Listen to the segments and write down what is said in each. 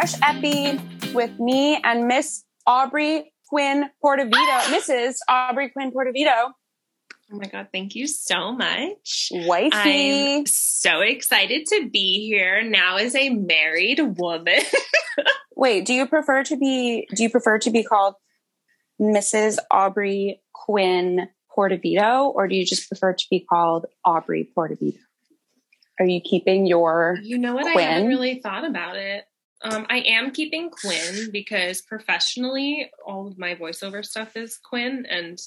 fresh epi with me and Miss Aubrey Quinn Portavita, Mrs. Aubrey Quinn Portavita. Oh my God, thank you so much. Wifey. I'm so excited to be here now as a married woman. Wait, do you prefer to be called Mrs. Aubrey Quinn Portavita, or do you just prefer to be called Aubrey Portavita? Are you keeping your Quinn? You know what, Quinn? I haven't really thought about it. I am keeping Quinn because professionally, all of my voiceover stuff is Quinn. And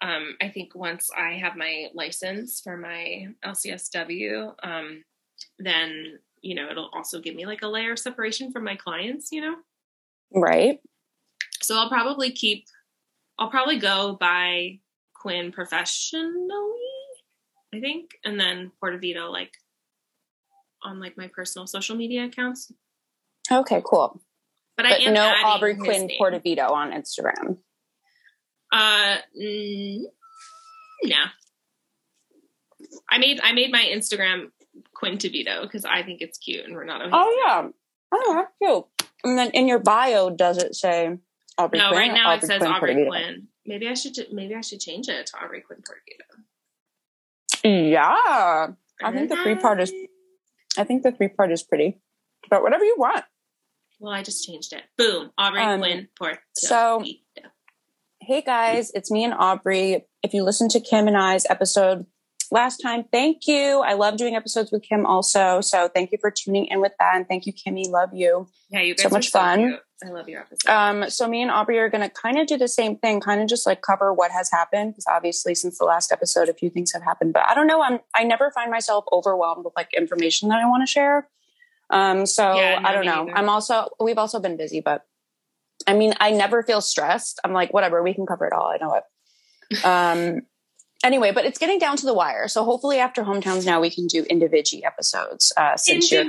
I think once I have my license for my LCSW, then, you know, it'll also give me like a layer of separation from my clients, you know? Right. So I'll probably go by Quinn professionally, I think. And then Portavita, like on like my personal social media accounts. Okay, cool. But I am no Aubrey Quinn Portavita on Instagram. No. I made my Instagram Quintavito because I think it's cute and Renato. Oh yeah, oh cute. And then in your bio, does it say Aubrey? No, Quinn right now it says Quinn Aubrey Portavita? Quinn. Maybe I should change it to Aubrey Quinn Portavita. Yeah, I think the three part is pretty, but whatever you want. Well, I just changed it. Boom, Aubrey Quinn Portavita. So. Hey guys, it's me and Aubrey. If you listened to Kim and I's episode last time, thank you. I love doing episodes with Kim also. So thank you for tuning in with that. And thank you, Kimmy. Love you. Yeah, you guys so much are so fun. Cute. I love your episode. So me and Aubrey are going to kind of do the same thing, kind of just like cover what has happened. Because obviously since the last episode, a few things have happened. But I don't know. I never find myself overwhelmed with like information that I want to share. I don't know. We've also been busy, but. I mean, I never feel stressed. I'm like, whatever, we can cover it all. I know it. Anyway, but it's getting down to the wire. So hopefully after Hometowns Now, we can do Indivigie episodes. Since you're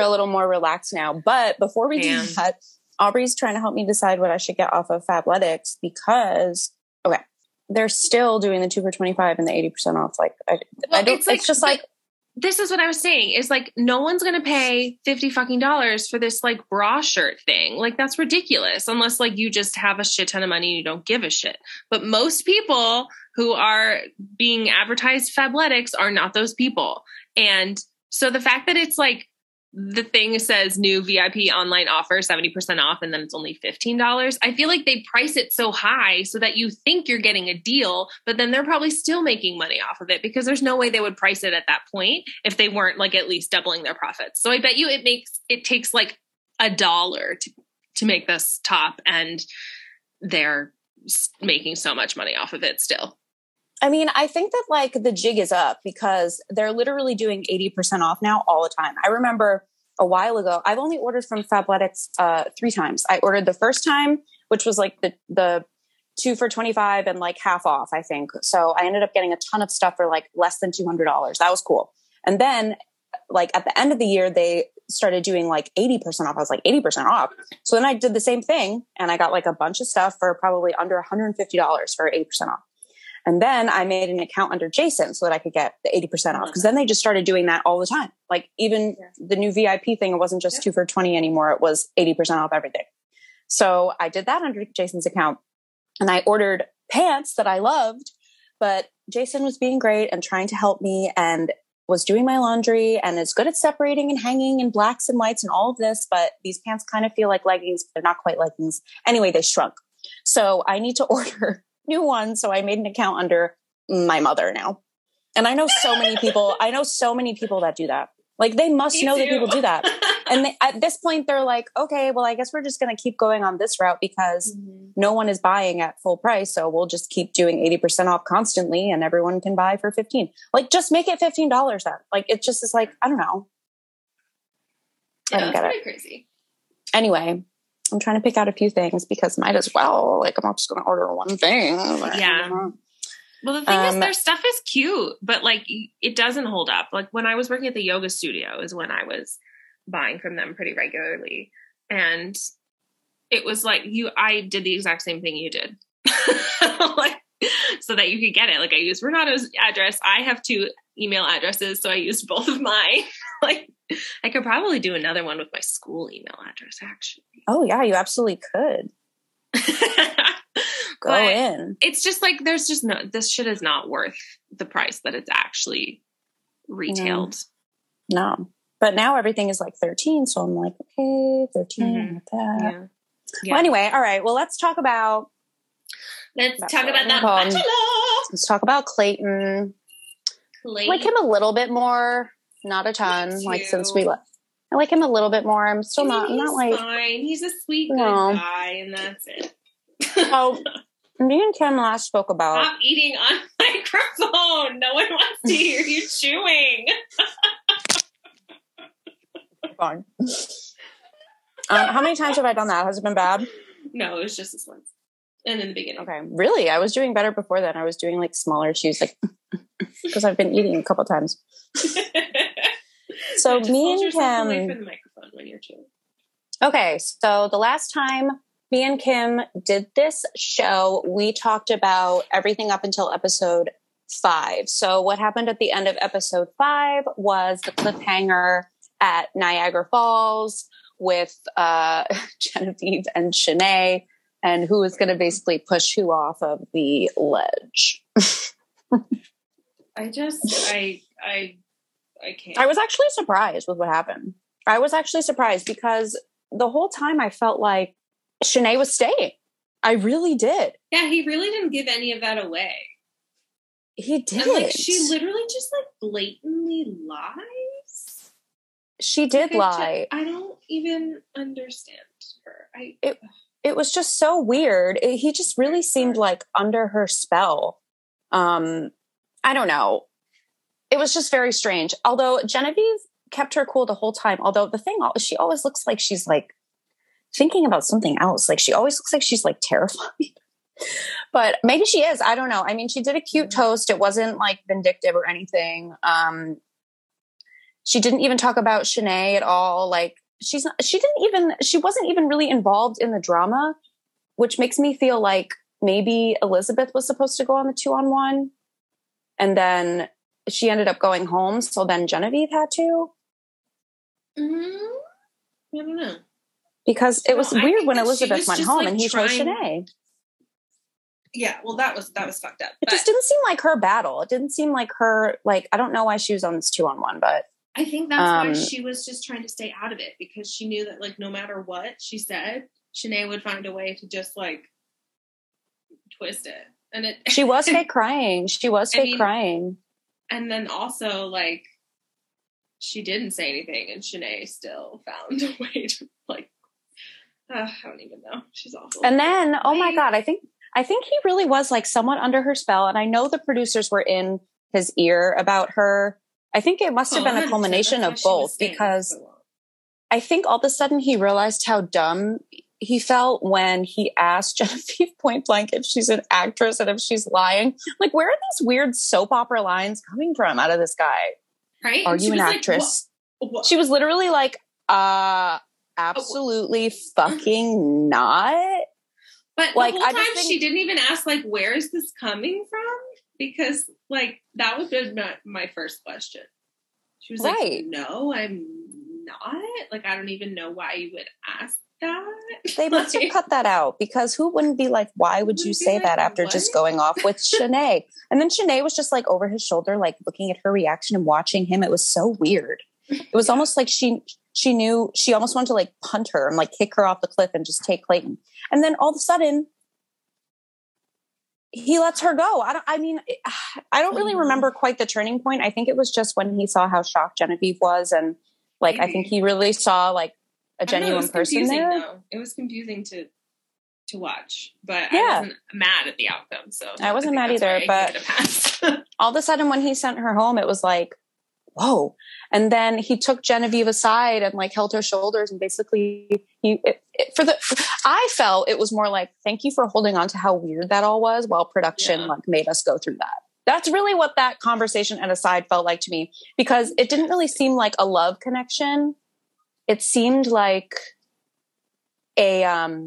a little more relaxed now. But before we do that, Aubrey's trying to help me decide what I should get off of Fabletics because, okay, they're still doing the 2 for $25 and the 80% off. Like, this is what I was saying. It's like, no one's going to pay $50 for this like bra shirt thing. Like that's ridiculous. Unless like you just have a shit ton of money and you don't give a shit. But most people who are being advertised Fabletics are not those people. And so the fact that it's like the thing says new VIP online offer, 70% off, and then it's only $15. I feel like they price it so high so that you think you're getting a deal, but then they're probably still making money off of it because there's no way they would price it at that point if they weren't like at least doubling their profits. So I bet you it takes like $1 to make this top and they're making so much money off of it still. I mean, I think that like the jig is up because they're literally doing 80% off now all the time. I remember a while ago, I've only ordered from Fabletics 3 times. I ordered the first time, which was like the 2 for $25 and like half off, I think. So I ended up getting a ton of stuff for like less than $200. That was cool. And then like at the end of the year, they started doing like 80% off. I was like 80% off. So then I did the same thing and I got like a bunch of stuff for probably under $150 for 80% off. And then I made an account under Jason so that I could get the 80% off. Because then they just started doing that all the time. Like even the new VIP thing, it wasn't just 2 for $20 anymore. It was 80% off everything. So I did that under Jason's account. And I ordered pants that I loved. But Jason was being great and trying to help me and was doing my laundry and is good at separating and hanging and blacks and whites and all of this. But these pants kind of feel like leggings, but they're not quite leggings. Anyway, they shrunk. So I need to order new one. So I made an account under my mother now. And I know so many people, that do that. Like they must know that people do that. And they, at this point they're like, okay, well, I guess we're just going to keep going on this route because no one is buying at full price. So we'll just keep doing 80% off constantly and everyone can buy for 15. Like just make it $15 then. Like it just is like, I don't know. Yeah, I don't get it. Crazy. Anyway. I'm trying to pick out a few things because might as well. Like, I'm not just going to order one thing. Yeah. Well, the thing is, their stuff is cute, but, like, it doesn't hold up. Like, when I was working at the yoga studio is when I was buying from them pretty regularly. And it was like, I did the exact same thing you did. Like, so that you could get it. Like, I used Renato's address. I have 2 email addresses, so I used both of mine. Like, I could probably do another one with my school email address, actually. Oh, yeah, you absolutely could. Go in. It's just like, there's just no, this shit is not worth the price that it's actually retailed. No. But now everything is like 13. So I'm like, okay, 13 with that. Yeah. Yeah. Well, anyway, all right. Well, let's talk about. Let's talk about that bachelor. Let's talk about Clayton. Clayton. I like him a little bit more. Not a ton. Like since we left. I like him a little bit more. I'm still not like. Fine. He's a sweet good guy, and that's it. Oh, me and Kim last spoke about. Stop eating on microphone. No one wants to hear you chewing. Fine. How many times have I done that? Has it been bad? No, it was just this once. And in the beginning. Okay. Really? I was doing better before then. I was doing like smaller chews, like because I've been eating a couple times. So me and Kim. Away from the microphone when you're chewing. Okay. So the last time me and Kim did this show, we talked about everything up until episode 5. So what happened at the end of episode 5 was the cliffhanger at Niagara Falls with Genevieve and Shanae, and who is going to basically push who off of the ledge. I can't. I was actually surprised with what happened. I was actually surprised because the whole time I felt like Shanae was staying. I really did. Yeah, he really didn't give any of that away. He didn't. Like, she literally just like blatantly lies. She did lie. I don't even understand her. It was just so weird. He just really seemed like under her spell. I don't know. It was just very strange. Although Genevieve kept her cool the whole time. Although the thing, she always looks like she's like thinking about something else. Like she always looks like she's like terrified. But maybe she is. I don't know. I mean, she did a cute toast. It wasn't like vindictive or anything. She didn't even talk about Shanae at all. Like she wasn't even really involved in the drama, which makes me feel like maybe Elizabeth was supposed to go on the 2-on-1 and then she ended up going home. So then Genevieve had to. I don't know. Because it was weird when Elizabeth went home and he chose Shanae. Yeah, well, that was fucked up. It just didn't seem like her battle. It didn't seem like her, like, I don't know why she was on this 2-on-1, but. I think that's why she was just trying to stay out of it because she knew that, like, no matter what she said, Shanae would find a way to just, like, twist it. And it. She was fake crying. She was fake crying. And then also, like, she didn't say anything, and Shanae still found a way to, like, I don't even know. She's awful. And then, oh my God, I think he really was, like, somewhat under her spell. And I know the producers were in his ear about her. I think it must have been a culmination of both because I think all of a sudden he realized how dumb he felt when he asked Genevieve point blank if she's an actress and if she's lying. Like, where are these weird soap opera lines coming from out of this guy? Right? Are you an actress? Like, what? She was literally like, absolutely fucking not. But like, the whole time she didn't even ask, like, where is this coming from? Because, like, that would be my first question. She was like, no, I'm not. Like, I don't even know why you would ask that. They must have cut that out because who wouldn't be like, why would you say that after just going off with Shanae? And then Shanae was just, like, over his shoulder, like, looking at her reaction and watching him. It was so weird. It was almost like she knew, she almost wanted to, like, punt her and, like, kick her off the cliff and just take Clayton. And then all of a sudden, he lets her go. I don't really remember quite the turning point. I think it was just when he saw how shocked Genevieve was. And like, I think he really saw like a genuine person there. Though. It was confusing to watch, but yeah. I wasn't mad at the outcome. So I wasn't mad either, but all of a sudden when he sent her home, it was like, whoa. And then he took Genevieve aside and like held her shoulders and basically I felt it was more like, thank you for holding on to how weird that all was while production like made us go through that. That's really what that conversation and aside felt like to me, because it didn't really seem like a love connection. It seemed like a,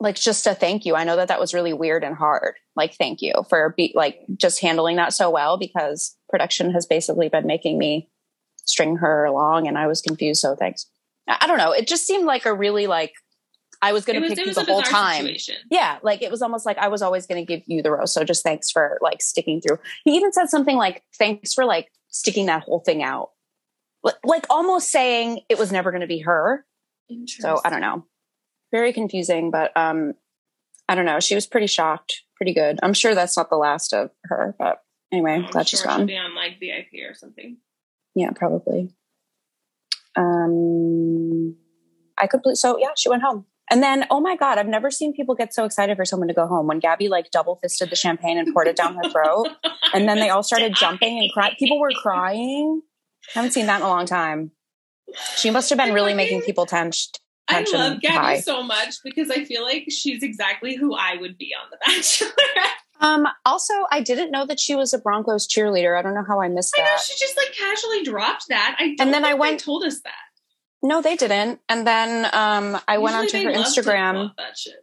like just a thank you. I know that was really weird and hard. Like, thank you for just handling that so well because production has basically been making me string her along, and I was confused. So thanks. I don't know. It just seemed like a really like I was going to pick you the whole time. Situation. Yeah. Like it was almost like I was always going to give you the rose. So just thanks for like sticking through. He even said something like, thanks for like sticking that whole thing out. Like almost saying it was never going to be her. So I don't know. Very confusing, but I don't know. She was pretty shocked. Pretty good. I'm sure that's not the last of her, but anyway, I'm glad she's gone. She'll be on like VIP or something. Yeah, probably. So yeah, she went home. And then, oh my God, I've never seen people get so excited for someone to go home. When Gabby like double fisted the champagne and poured it down her throat, and then they all started jumping and crying. People were crying. I haven't seen that in a long time. She must have been really making people tense. I love Gabby so much because I feel like she's exactly who I would be on The Bachelor. Also, I didn't know that she was a Broncos cheerleader. I don't know how I missed that. I know, she just like casually dropped that. They told us that. No, they didn't. And then I went onto her Instagram. That shit.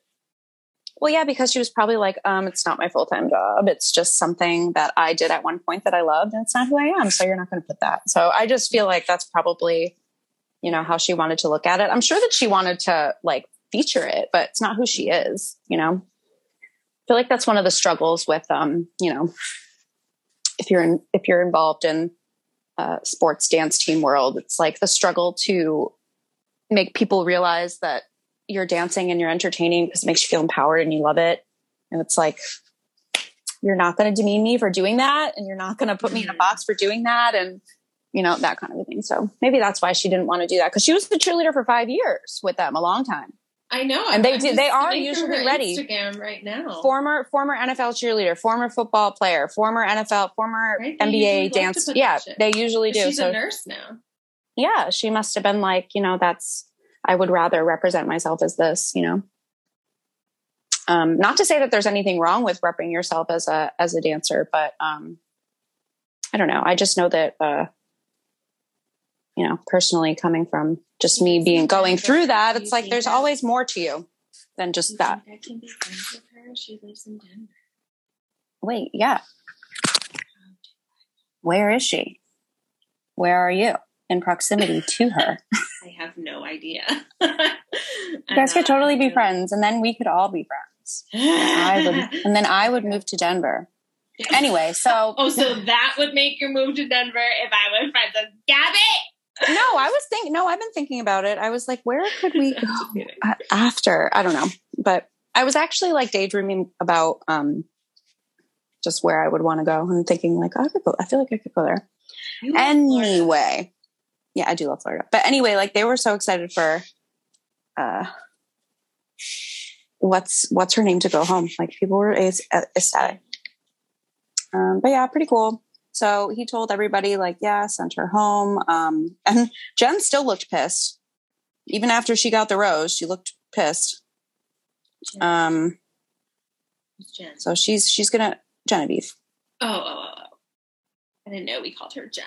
Well, yeah, because she was probably like, it's not my full-time job. It's just something that I did at one point that I loved, and it's not who I am. So you're not going to put that. So I just feel like that's probably, you know, how she wanted to look at it. I'm sure that she wanted to like feature it, but it's not who she is, you know? I feel like that's one of the struggles with, you know, if you're involved in sports dance team world, it's like the struggle to make people realize that you're dancing and you're entertaining because it makes you feel empowered and you love it. And it's like, you're not going to demean me for doing that. And you're not going to put me in a box for doing that. And, you know, that kind of a thing. So maybe that's why she didn't want to do that. Cause she was the cheerleader for 5 years with them, a long time. I know. And they are usually ready. Instagram right now. Former NFL cheerleader, former football player, former NFL, former NBA dancer. Yeah, they usually do. She's a nurse now. Yeah. She must've been like, you know, I would rather represent myself as this, you know, not to say that there's anything wrong with repping yourself as a dancer, but, I don't know. I just know that, you know, personally coming from just me going through that, it's like there's always more to you than just that. I can be friends with her. She lives in Denver. Wait, yeah. Where is she? Where are you in proximity to her? I have no idea. You guys could totally be friends, and then we could all be friends. And then I would move to Denver. Anyway, so so that would make your move to Denver if I was friends with Gabby. No, I've been thinking about it. I was like, where could we go after? I don't know. But I was actually like daydreaming about just where I would want to go and thinking like, I feel like I could go there. Anyway. Yeah, I do love Florida. But anyway, like they were so excited for what's her name to go home. Like people were ecstatic. But yeah, pretty cool. So he told everybody like, yeah, sent her home. And Jen still looked pissed. Even after she got the rose, she looked pissed. Jen. So she's gonna Genevieve. Oh. I didn't know we called her Jen.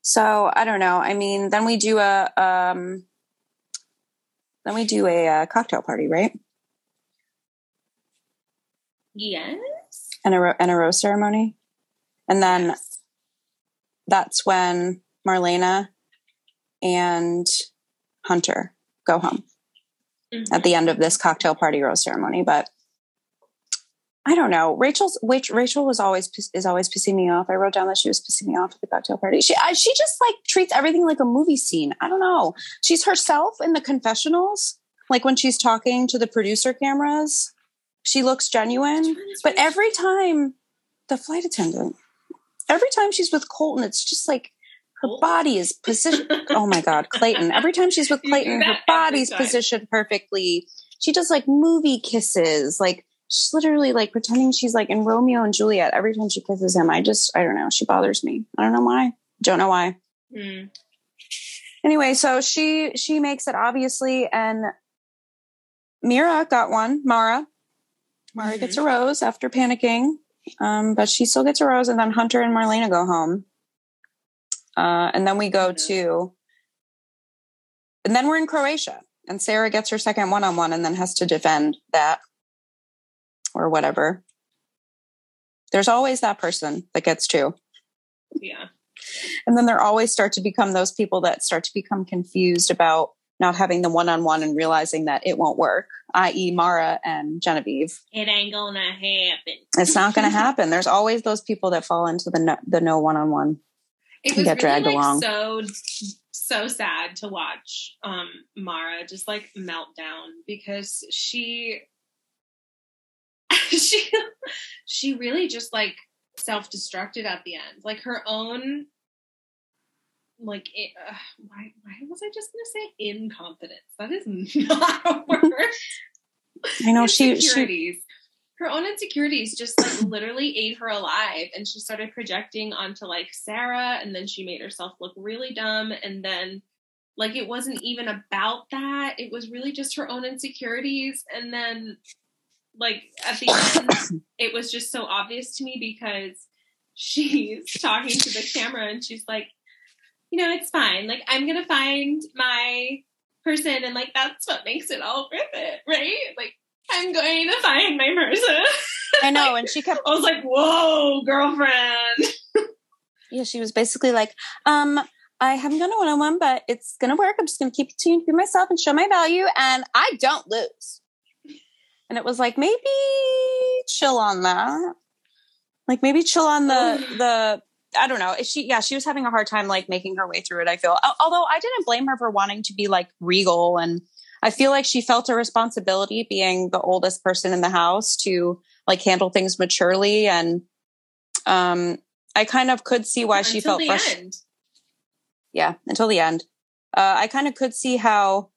So I don't know. I mean, then we do a cocktail party, right? Yes. And a rose ceremony. And then That's when Marlena and Hunter go home at the end of this cocktail party rose ceremony. But I don't know. Rachel is always pissing me off. I wrote down that she was pissing me off at the cocktail party. She just like treats everything like a movie scene. I don't know. She's herself in the confessionals. Like when she's talking to the producer cameras. She looks genuine, but every time she's with Colton, it's just like her body is positioned. Oh my God, Clayton. Every time she's with Clayton, her body's positioned perfectly. She does like movie kisses. Like she's literally like pretending she's like in Romeo and Juliet. Every time she kisses him, I don't know. She bothers me. I don't know why. Mm. Anyway, so she makes it obviously. And Mara got one, Mara gets a rose after panicking, but she still gets a rose. And then Hunter and Marlena go home. And then we go and then we're in Croatia, and Sarah gets her second one-on-one and then has to defend that or whatever. There's always that person that gets two. Yeah. And then they're always start to become those people that start to become confused about not having the one-on-one and realizing that it won't work, i.e. Mara and Genevieve. It ain't going to happen. It's not going to happen. There's always those people that fall into the no one-on-one and get dragged along. So sad to watch Mara just like melt down because she really just like self-destructed at the end. Like her own why was I just gonna say incompetence? That is not a word. I know her own insecurities just like literally ate her alive, and she started projecting onto like Sarah, and then she made herself look really dumb, and then like it wasn't even about that. It was really just her own insecurities. And then like at the end it was just so obvious to me because she's talking to the camera and she's like, you know, it's fine. Like, I'm going to find my person. And like, that's what makes it all worth it. Right? Like, I'm going to find my person. I know. Like, and she kept, I was like, whoa, girlfriend. Yeah. She was basically like, I haven't done a one-on-one, but it's going to work. I'm just going to keep it tuned for myself and show my value. And I don't lose. And it was like, maybe chill on that. Like maybe chill on the I don't know. She was having a hard time, like, making her way through it, I feel. Although I didn't blame her for wanting to be, like, regal. And I feel like she felt a responsibility being the oldest person in the house to, like, handle things maturely. And I kind of could see why she felt frustrated. Yeah, until the end. I kind of could see how,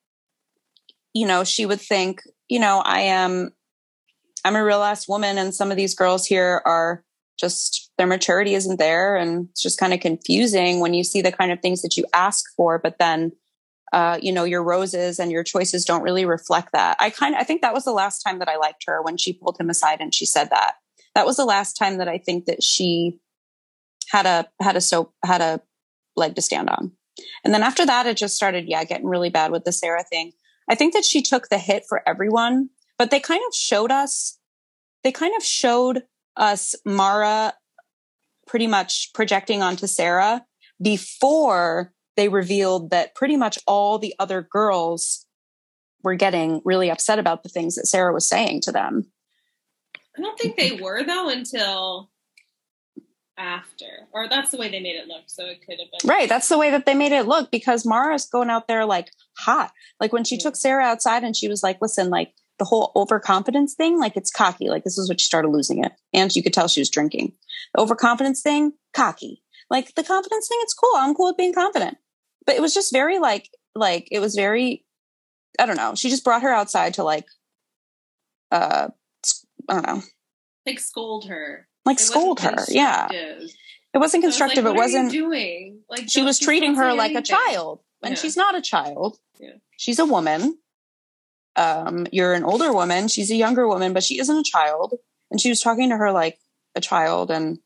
you know, she would think, you know, I'm a real ass woman, and some of these girls here are just their maturity isn't there, and it's just kind of confusing when you see the kind of things that you ask for, but then you know, your roses and your choices don't really reflect that. I think that was the last time that I liked her, when she pulled him aside and she said that. That was the last time that I think that she had a leg to stand on. And then after that, it just started getting really bad with the Sarah thing. I think that she took the hit for everyone, but they kind of showed us. They kind of showed us Mara pretty much projecting onto Sarah before they revealed that pretty much all the other girls were getting really upset about the things that Sarah was saying to them. I don't think they were, though, until after, or that's the way they made it look. So it could have been right. That's the way that they made it look, because Mara's going out there like hot. Like when she took Sarah outside and she was like, listen, like the whole overconfidence thing, like it's cocky. Like this is what she started losing it. And you could tell she was drinking. The overconfidence thing, cocky. Like the confidence thing, it's cool. I'm cool with being confident. But it was just very like it was very, I don't know. She just brought her outside to like, I don't know. Like scold her. Like scold her. Yeah. It wasn't constructive. It wasn't doing. Like she was treating her like a child, and she's not a child. Yeah. She's a woman. You're an older woman, she's a younger woman, but she isn't a child, and she was talking to her like a child. And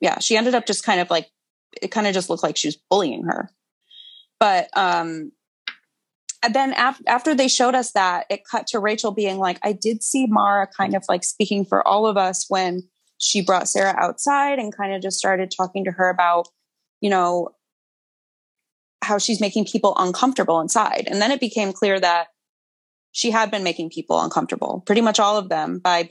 yeah, she ended up just kind of like, it kind of just looked like she was bullying her. But and then after they showed us that, it cut to Rachel being like, I did see Mara kind of like speaking for all of us when she brought Sarah outside and kind of just started talking to her about, you know, how she's making people uncomfortable inside. And then it became clear that she had been making people uncomfortable, pretty much all of them, by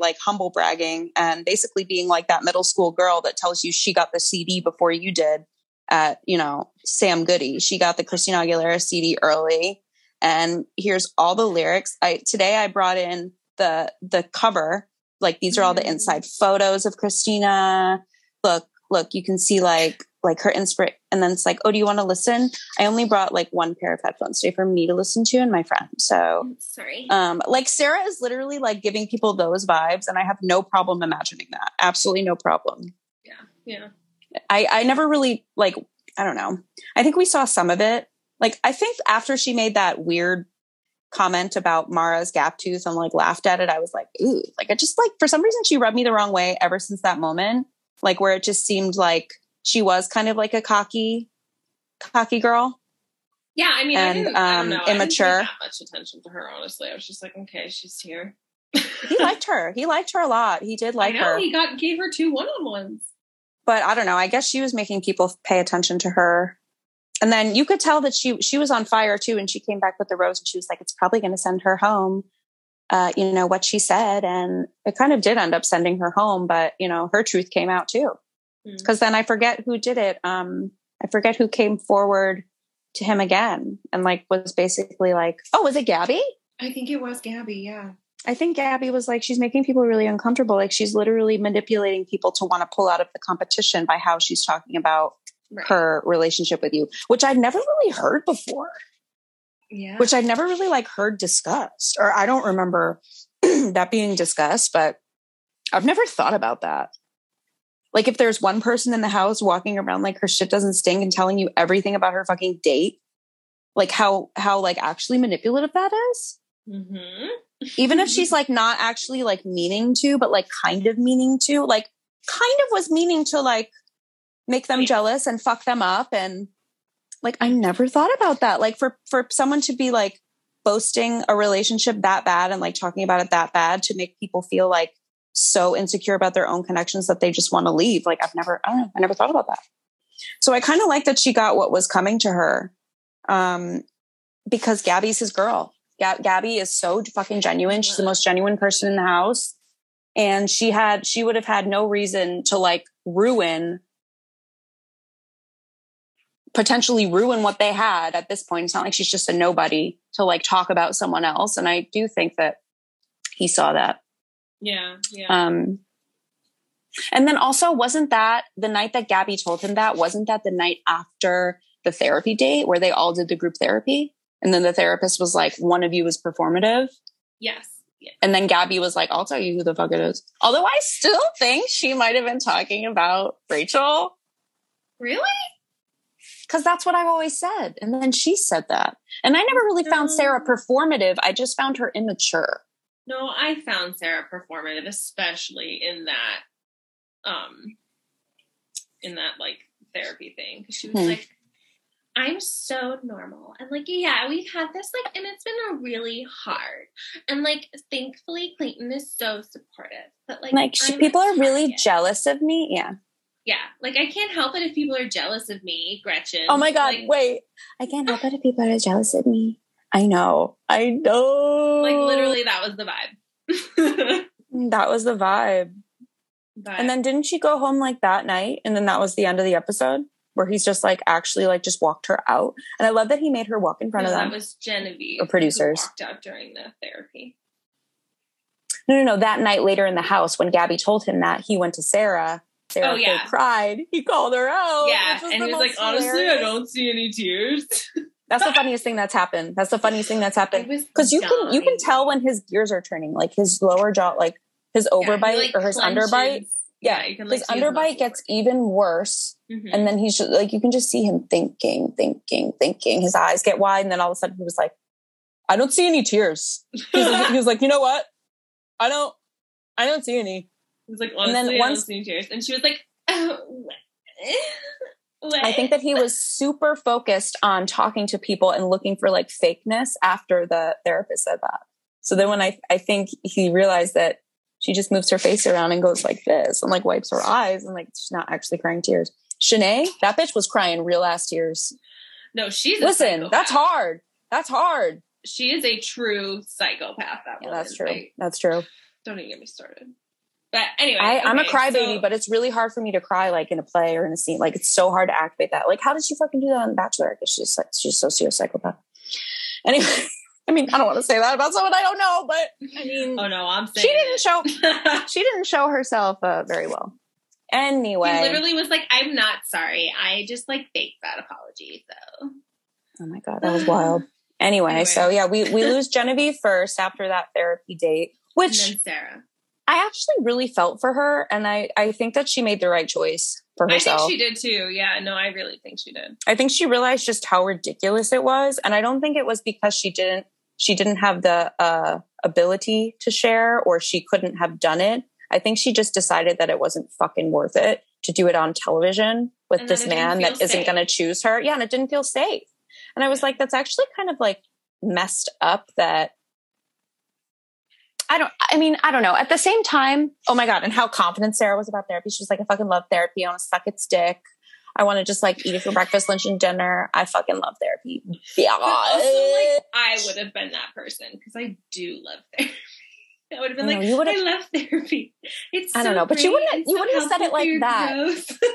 like humble bragging and basically being like that middle school girl that tells you she got the CD before you did at, you know, Sam Goody. She got the Christina Aguilera CD early, and here's all the lyrics. Today I brought in the cover. Like these are all the inside photos of Christina. Look, you can see like her inspiration. And then it's like, oh, do you want to listen? I only brought like one pair of headphones today for me to listen to and my friend. So sorry. Like Sarah is literally like giving people those vibes, and I have no problem imagining that. Absolutely no problem. Yeah. Yeah. I never really like, I don't know. I think we saw some of it. Like, I think after she made that weird comment about Mara's gap tooth and like laughed at it, I was like, ooh, like I just like, for some reason she rubbed me the wrong way ever since that moment. Like where it just seemed like she was kind of like a cocky girl. Yeah, I mean, and, I don't know. Immature. I didn't pay that much attention to her, honestly. I was just like, okay, she's here. He liked her. He liked her a lot. He did like her. He gave her 2 one-on-ones. But I don't know. I guess she was making people pay attention to her. And then you could tell that she was on fire too. And she came back with the rose and she was like, it's probably going to send her home. You know, what she said. And it kind of did end up sending her home, but you know, her truth came out too. Because then I forget who did it. I forget who came forward to him again. And like, was basically like, oh, was it Gabby? I think it was Gabby. Yeah. I think Gabby was like, she's making people really uncomfortable. Like she's literally manipulating people to want to pull out of the competition by how she's talking about her relationship with you, which I'd never really heard before. Yeah. Which I'd never really like heard discussed, or I don't remember that being discussed, but I've never thought about that. Like if there's one person in the house walking around like her shit doesn't stink and telling you everything about her fucking date, like how like actually manipulative that is. Mm-hmm. Even if she's like not actually like meaning to, but like kind of meaning to, like kind of was meaning to like make them jealous and fuck them up. And like, I never thought about that. Like for someone to be like boasting a relationship that bad and like talking about it that bad to make people feel like so insecure about their own connections that they just want to leave. Like I never thought about that. So I kind of like that she got what was coming to her. Because Gabby's his girl. Gabby is so fucking genuine. She's the most genuine person in the house. And she would have had no reason to like potentially ruin what they had at this point. It's not like she's just a nobody to like talk about someone else. And I do think that he saw that. Yeah. Yeah. And then also, wasn't that the night that Gabby told him that? Wasn't that the night after the therapy date where they all did the group therapy? And then the therapist was like, one of you is performative. Yes. Yeah. And then Gabby was like, I'll tell you who the fuck it is. Although I still think she might have been talking about Rachel. Really? Because that's what I've always said. And then she said that. And I never really found Sarah performative. I just found her immature. No, I found Sarah performative, especially in that like therapy thing. Because she was like, I'm so normal. And like, yeah, we've had this like, and it's been really hard. And like, thankfully Clayton is so supportive, but like people are really jealous of me. Yeah. Yeah. Like I can't help it if people are jealous of me, Gretchen. Oh my God. Like, wait, I can't help it if people are jealous of me. I know. Like literally that was the vibe. That was the vibe. But, and then didn't she go home like that night? And then that was the end of the episode where he's just like actually like just walked her out. And I love that he made her walk in front of them. That was Genevieve. Or producers. Who walked out during the therapy. No. That night later in the house when Gabby told him that, he went to Sarah. Sarah cried. He called her out. Yeah. And he was like, honestly, I don't see any tears. That's the funniest thing that's happened. Because you can tell when his gears are turning, like his lower jaw, like his overbite or his underbite. Yeah. His underbite gets even worse. Mm-hmm. And then he's like, you can just see him thinking. His eyes get wide. And then all of a sudden he was like, I don't see any tears. He was like, you know what? I don't see any. He was like, honestly, I don't see any tears. And she was like, oh, I think that he was super focused on talking to people and looking for like fakeness after the therapist said that. So then when I think he realized that she just moves her face around and goes like this and like wipes her eyes and like she's not actually crying tears. Shanae, that bitch was crying real ass tears. No, listen, that's hard. That's hard. She is a true psychopath. That's true. Like, that's true. Don't even get me started. But anyway, I'm a crybaby, but it's really hard for me to cry like in a play or in a scene. Like it's so hard to activate that. Like, how did she fucking do that on The Bachelor? Because she's so psychopath. Anyway, I mean, I don't want to say that about someone I don't know, but I mean, oh no, I'm saying she didn't show herself very well. Anyway, she literally was like, "I'm not sorry. I just like faked that apology." So, oh my God, that was wild. Anyway, so yeah, we lose Genevieve first after that therapy date, which and then Sarah. I actually really felt for her, and I think that she made the right choice for herself. I think she did too. Yeah, no, I really think she did. I think she realized just how ridiculous it was, and I don't think it was because she didn't have the ability to share or she couldn't have done it. I think she just decided that it wasn't fucking worth it to do it on television with this man that isn't going to choose her. Yeah, and it didn't feel safe. And I was like, that's actually kind of like messed up that I don't know. At the same time, oh my God. And how confident Sarah was about therapy. She was like, I fucking love therapy. I want to suck its dick. I want to just like eat it for breakfast, lunch, and dinner. I fucking love therapy. Yeah. Also, like, I would have been that person because I do love therapy. I would have been I love therapy. It's so I don't know, but you wouldn't have said it like that.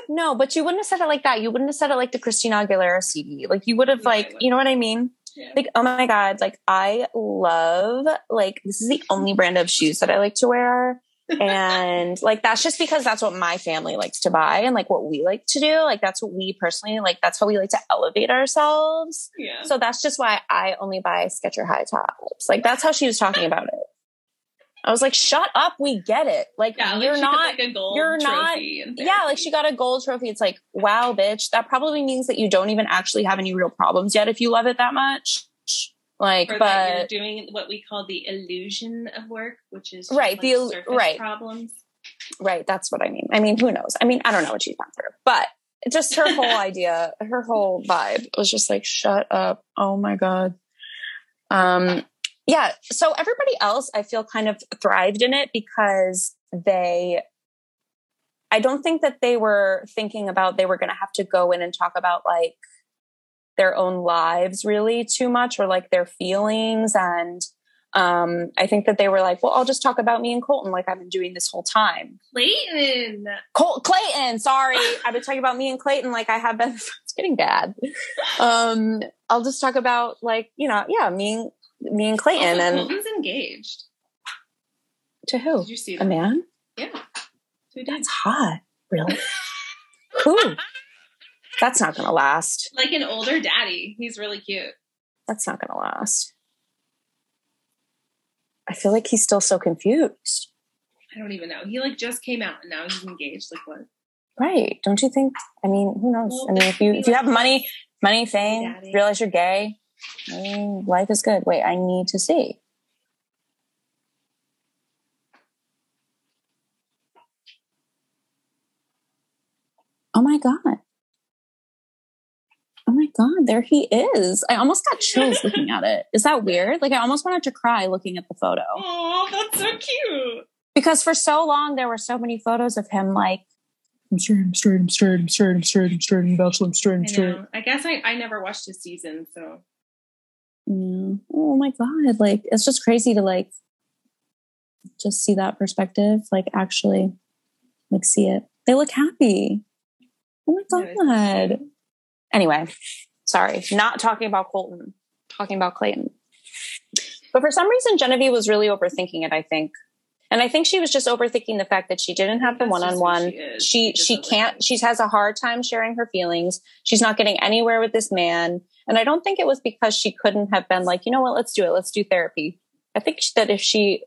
No, but you wouldn't have said it like that. You wouldn't have said it like the Christina Aguilera CD. Like you would have you know what I mean? Yeah. Like, oh my God, like I love, like, this is the only brand of shoes that I like to wear. And like, that's just because that's what my family likes to buy and like what we like to do. Like that's what we personally, like that's how we like to elevate ourselves. Yeah. So that's just why I only buy Skechers high tops. Like that's how she was talking about it. I was like, shut up. We get it. Like, yeah, like you're not, like she got a gold trophy. It's like, wow, bitch, that probably means that you don't even actually have any real problems yet. If you love it that much, like, or but you're doing what we call the illusion of work, which is right. Problems. Right. That's what I mean. I mean, who knows? I mean, I don't know what she's gone through, but just her whole idea, her whole vibe was just like, shut up. Oh my God. Yeah. So everybody else, I feel kind of thrived in it because I don't think that they were thinking about, they were going to have to go in and talk about like their own lives really too much or like their feelings. And I think that they were like, well, I'll just talk about me and Colton. Like I've been doing this whole time. Clayton. Sorry. I've been talking about me and Clayton. Like I have been, it's getting bad. I'll just talk about like, you know, yeah, me and Clayton. Also, and Colton's engaged. To who? Did you see that? A man? Yeah. That's hot. Really? Ooh. That's not going to last. Like an older daddy. He's really cute. That's not going to last. I feel like he's still so confused. I don't even know. He like just came out and now he's engaged. Like what? Right. Don't you think? I mean, who knows? Well, I mean, if you have money, fame, daddy. Realize you're gay. I mean, life is good. Wait, I need to see. Oh my God. Oh my God, there he is. I almost got chills looking at it. Is that weird? Like I almost wanted to cry looking at the photo. Oh, that's so cute. Because for so long there were so many photos of him like I'm straight. I guess I never watched a season, so. Yeah. Oh my God. Like, it's just crazy to like, just see that perspective. Like actually like see it. They look happy. Oh my God. Yeah, anyway, sorry. Not talking about Colton, talking about Clayton. But for some reason, Genevieve was really overthinking it, I think. And I think she was just overthinking the fact that she didn't have the one-on-one. She can't, she has a hard time sharing her feelings. She's not getting anywhere with this man. And I don't think it was because she couldn't have been like, you know what, let's do it. Let's do therapy. I think that if she,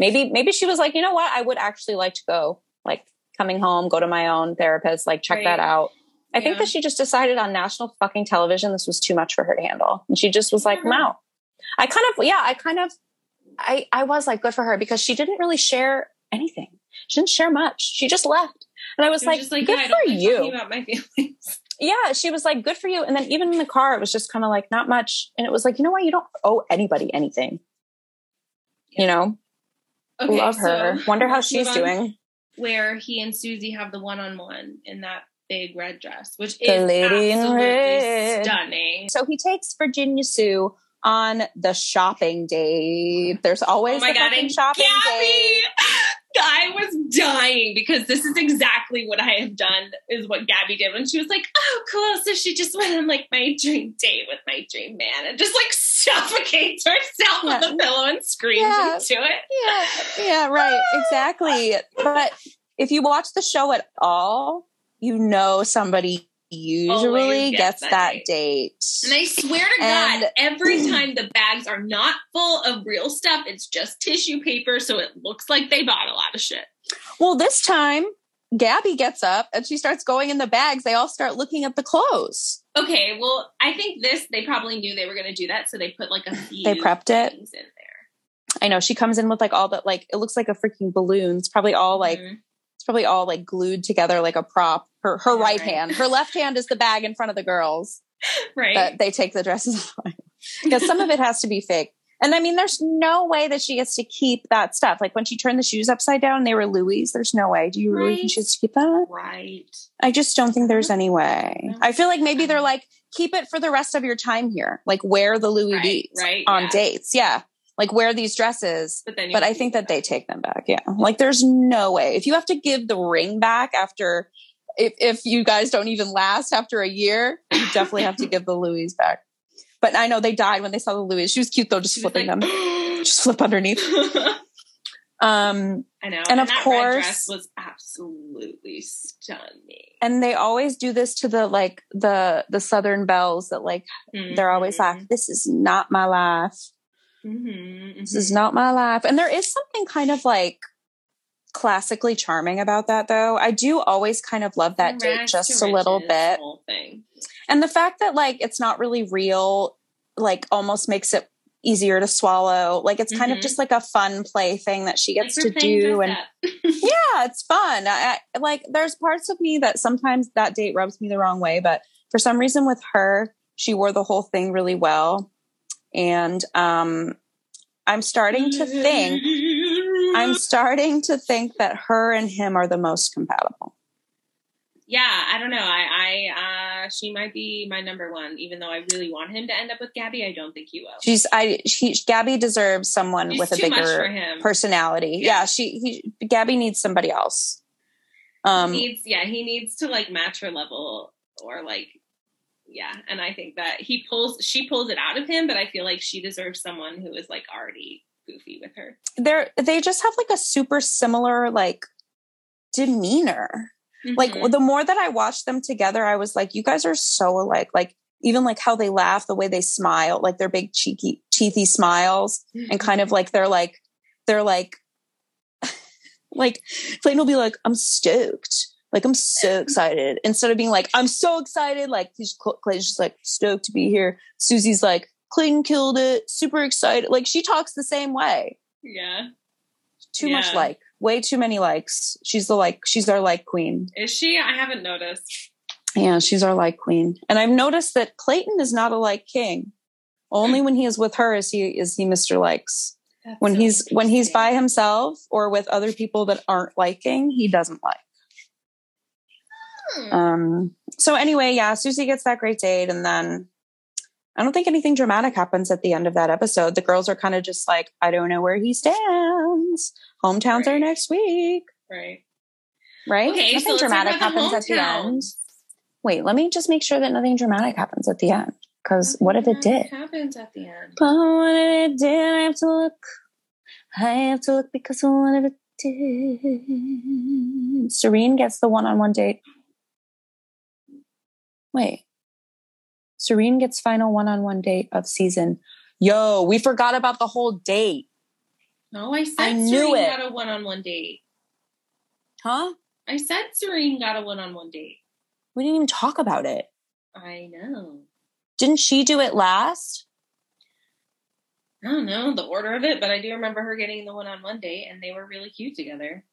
maybe she was like, you know what, I would actually like to go, like coming home, go to my own therapist, like check that out. I think that she just decided on national fucking television, this was too much for her to handle. And she just was like, no, I was like, good for her because she didn't really share anything. She didn't share much. She just left. And I was like, good for you. About my feelings. Yeah. She was like, good for you. And then even in the car, it was just kind of like, not much. And it was like, you know what? You don't owe anybody anything. Yeah. You know? Okay, love her. So wonder how she's doing. Where he and Susie have the one-on-one in that big red dress, which is absolutely stunning. So he takes Virginia Sue on the shopping date. There's always shopping Gabby! Date. I was dying because this is exactly what I have done is what Gabby did when she was like, oh, cool. So she just went on like my dream date with my dream man and just like suffocates herself on the pillow and screams into it. Yeah. Yeah. Right. Exactly. But if you watch the show at all, you know, somebody usually gets that date. And I swear to God, every time the bags are not full of real stuff, it's just tissue paper, so it looks like they bought a lot of shit. Well, this time, Gabby gets up and she starts going in the bags. They all start looking at the clothes. Okay, well, I think they probably knew they were going to do that, so they put like a few they prepped it. Things in there. I know, she comes in with like all that, like, it looks like a freaking balloon. It's probably all like... Mm-hmm. Probably all like glued together like a prop. Her right hand. Her left hand is the bag in front of the girls. Right. But they take the dresses off. Because some of it has to be fake. And I mean, there's no way that she gets to keep that stuff. Like when she turned the shoes upside down, they were Louis. There's no way. Do you really think she has to keep that? Right. I just don't think there's any way. I feel like maybe they're like, keep it for the rest of your time here. Like wear the Louis V's on dates. Yeah. Like wear these dresses. But I think that they take them back. Yeah. Like there's no way. If you have to give the ring back after, if you guys don't even last after a year, you definitely have to give the Louis back. But I know they died when they saw the Louis. She was cute though, just flipping them. Just flip underneath. I know. And of that course, red dress was absolutely stunning. And they always do this to the like the Southern belles that like they're always like, this is not my life. This is not my life. And there is something kind of like classically charming about that though. I do always kind of love that date just a little bit. Whole thing. And the fact that like it's not really real, like almost makes it easier to swallow. Like it's kind of just like a fun play thing that she gets like to do. And yeah, it's fun. I like there's parts of me that sometimes that date rubs me the wrong way, but for some reason with her, she wore the whole thing really well. And I'm starting to think that her and him are the most compatible. Yeah, I don't know. I she might be my number one, even though I really want him to end up with Gabby. I don't think he will. Gabby deserves someone with a bigger personality. Yeah, Gabby needs somebody else. He needs to like match her level or like, yeah. And I think that she pulls it out of him, but I feel like she deserves someone who is like already goofy with her. They just have like a super similar like demeanor. Like the more that I watched them together, I was like, you guys are so alike, like even like how they laugh, the way they smile, like their big cheeky, teethy smiles and kind of like, they're like, like Clayton will be like, I'm stoked. Like, I'm so excited. Instead of being like, I'm so excited. Like Clayton's just like stoked to be here. Susie's like, Clayton killed it. Super excited. Like she talks the same way. Yeah. Too much like. Way too many likes. She's our like queen. Is she? I haven't noticed. Yeah, she's our like queen. And I've noticed that Clayton is not a like king. Only when he is with her is he Mr. Likes. That's when he's by himself or with other people that aren't liking, he doesn't like. So anyway, yeah, Susie gets that great date, and then I don't think anything dramatic happens at the end of that episode. The girls are kind of just like, I don't know where he stands. Hometowns are next week. Right? Okay, nothing dramatic happens at the end. Wait, let me just make sure that nothing dramatic happens at the end. Because what if it did? Happens at the end. But what if it did? I have to look. Because what if it did? Serene gets the one-on-one date. Wait. Serene gets final one-on-one date of season. Yo, we forgot about the whole date. No, I said Serene got a one-on-one date. Huh? I said Serene got a one-on-one date. We didn't even talk about it. I know. Didn't she do it last? I don't know the order of it, but I do remember her getting the one-on-one date, and they were really cute together.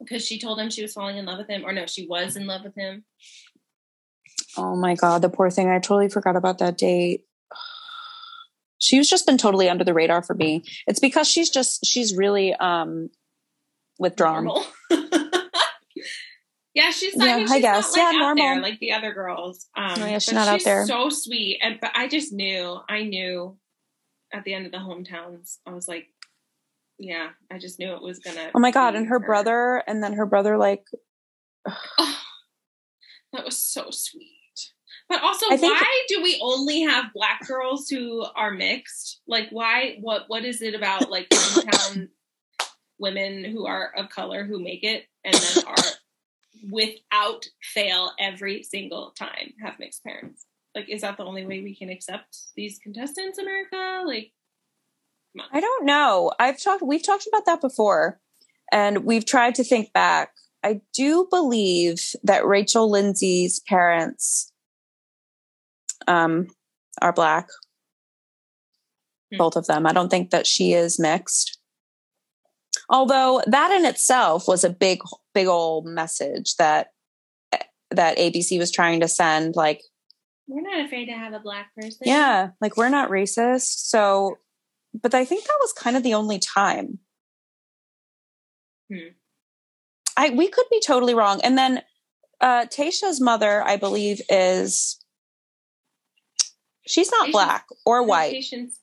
Because she told him she was falling in love with him. Or no, she was in love with him. Oh my God, the poor thing. I totally forgot about that date. She's just been totally under the radar for me. It's because she's really withdrawn. Yeah, she's not out there like the other girls. She's not out there. So sweet. And but I just knew. I knew at the end of the hometowns, I was like, yeah, I just knew it was gonna. Oh my God! And her brother like. Oh, that was so sweet. But also, why do we only have Black girls who are mixed? Like, why? What is it about like hometown women who are of color who make it and then are without fail every single time have mixed parents? Like, is that the only way we can accept these contestants, America? Like, come on. I don't know. We've talked about that before, and we've tried to think back. I do believe that Rachel Lindsay's parents. Are Black. Both of them. I don't think that she is mixed. Although that in itself was a big, big old message that ABC was trying to send, like, We're not afraid to have a black person. Yeah, like we're not racist. So, but I think that was kind of the only time. We could be totally wrong. And then Tayshia's mother, I believe, is she's not black or white. Tayshia's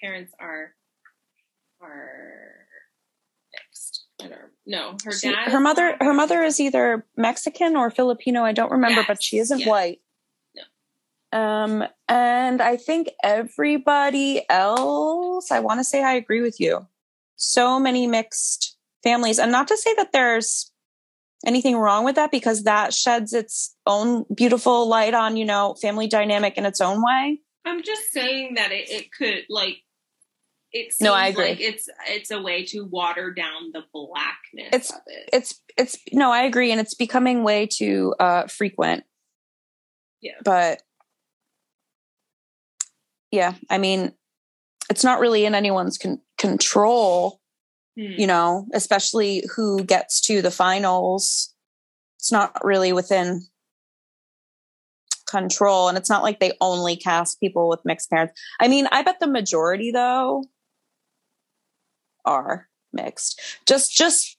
parents are mixed. I don't know. Her mother is either Mexican or Filipino. I don't remember, yes. But she isn't white. No. And I think everybody else, I want to say I agree with you. So many mixed families. And not to say that there's anything wrong with that, because that sheds its own beautiful light on, you know, family dynamic in its own way. I'm just saying that it could, like, it seems I agree. Like it's a way to water down the blackness of it. It's no, I agree. And it's becoming way too frequent. Yeah. But yeah, I mean, it's not really in anyone's control, you know, especially who gets to the finals. It's not really within control. And it's not like they only cast people with mixed parents. I mean, I bet the majority though are mixed. Just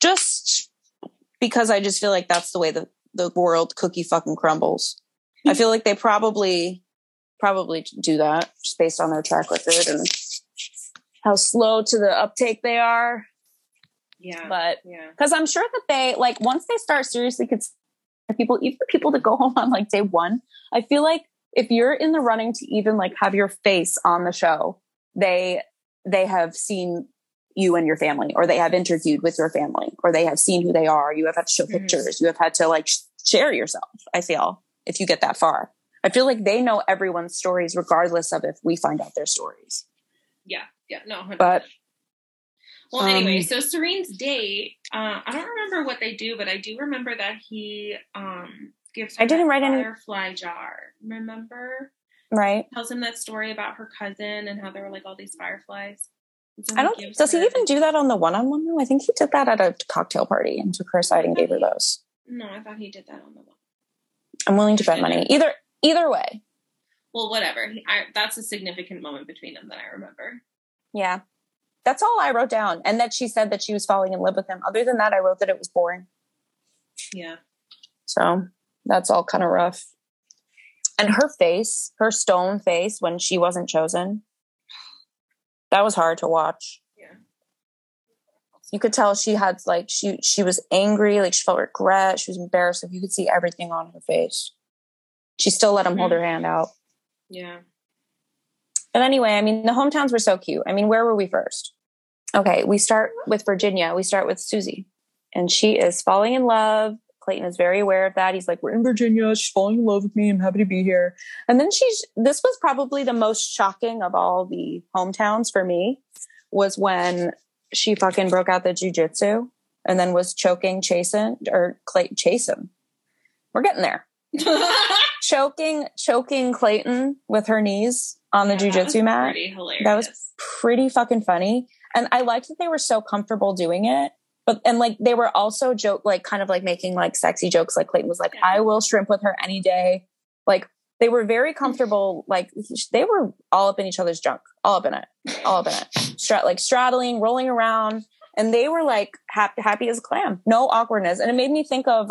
because I just feel like that's the way the world cookie fucking crumbles. I feel like they probably do that just based on their track record and how slow to the uptake they are. Yeah. But because I'm sure that they, like, once they start seriously even the people that go home on like day one, I feel like if you're in the running to even like have your face on the show, they have seen you and your family, or they have interviewed with your family, or they have seen who they are. You have had to show pictures. You have had to like share yourself. I feel if you get that far, I feel like they know everyone's stories regardless of if we find out their stories. Yeah. Yeah, no, 100%. But well, anyway, so Serene's date, I don't remember what they do, but I do remember that he gives her a firefly jar. Remember? Right. Tells him that story about her cousin and how there were like all these fireflies. Does he even do that on the one-on-one though? I think he did that at a cocktail party and took her aside and gave her those. No, I thought he did that on the one. I'm willing to bet money. Either way. Well, whatever. That's a significant moment between them that I remember. Yeah. That's all I wrote down. And that she said that she was falling in love with him. Other than that, I wrote that it was boring. Yeah. So that's all kind of rough. And her face, her stone face when she wasn't chosen, that was hard to watch. Yeah. You could tell she had like, she was angry. Like she felt regret. She was embarrassed. Like you could see everything on her face. She still let him hold her hand out. Yeah. But anyway, I mean, the hometowns were so cute. I mean, where were we first? Okay, we start with Virginia. We start with Susie. And she is falling in love. Clayton is very aware of that. He's like, we're in Virginia. She's falling in love with me. I'm happy to be here. And then this was probably the most shocking of all the hometowns for me, was when she fucking broke out the jujitsu and then was choking Clayton. We're getting there. choking Clayton with her knees on the jujitsu mat. That was pretty fucking funny. And I liked that they were so comfortable doing it. But, and like, they were also making like sexy jokes. Like Clayton was like, I will shrimp with her any day. Like they were very comfortable. Like they were all up in each other's junk, all up in it, straddling, rolling around. And they were like happy as a clam, no awkwardness. And it made me think of,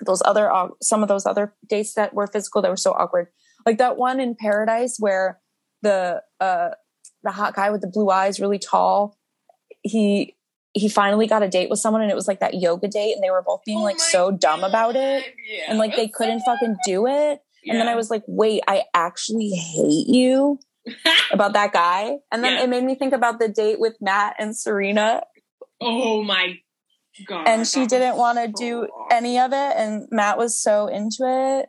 some of those other dates that were physical that were so awkward. Like that one in Paradise where the hot guy with the blue eyes, really tall, he finally got a date with someone, and it was like that yoga date, and they were both being dumb about it, and like they couldn't fucking do it. Yeah. And then I was like, wait, I actually hate you about that guy. And then it made me think about the date with Matt and Serena. Oh my God. And she didn't want to do any of it, and Matt was so into it.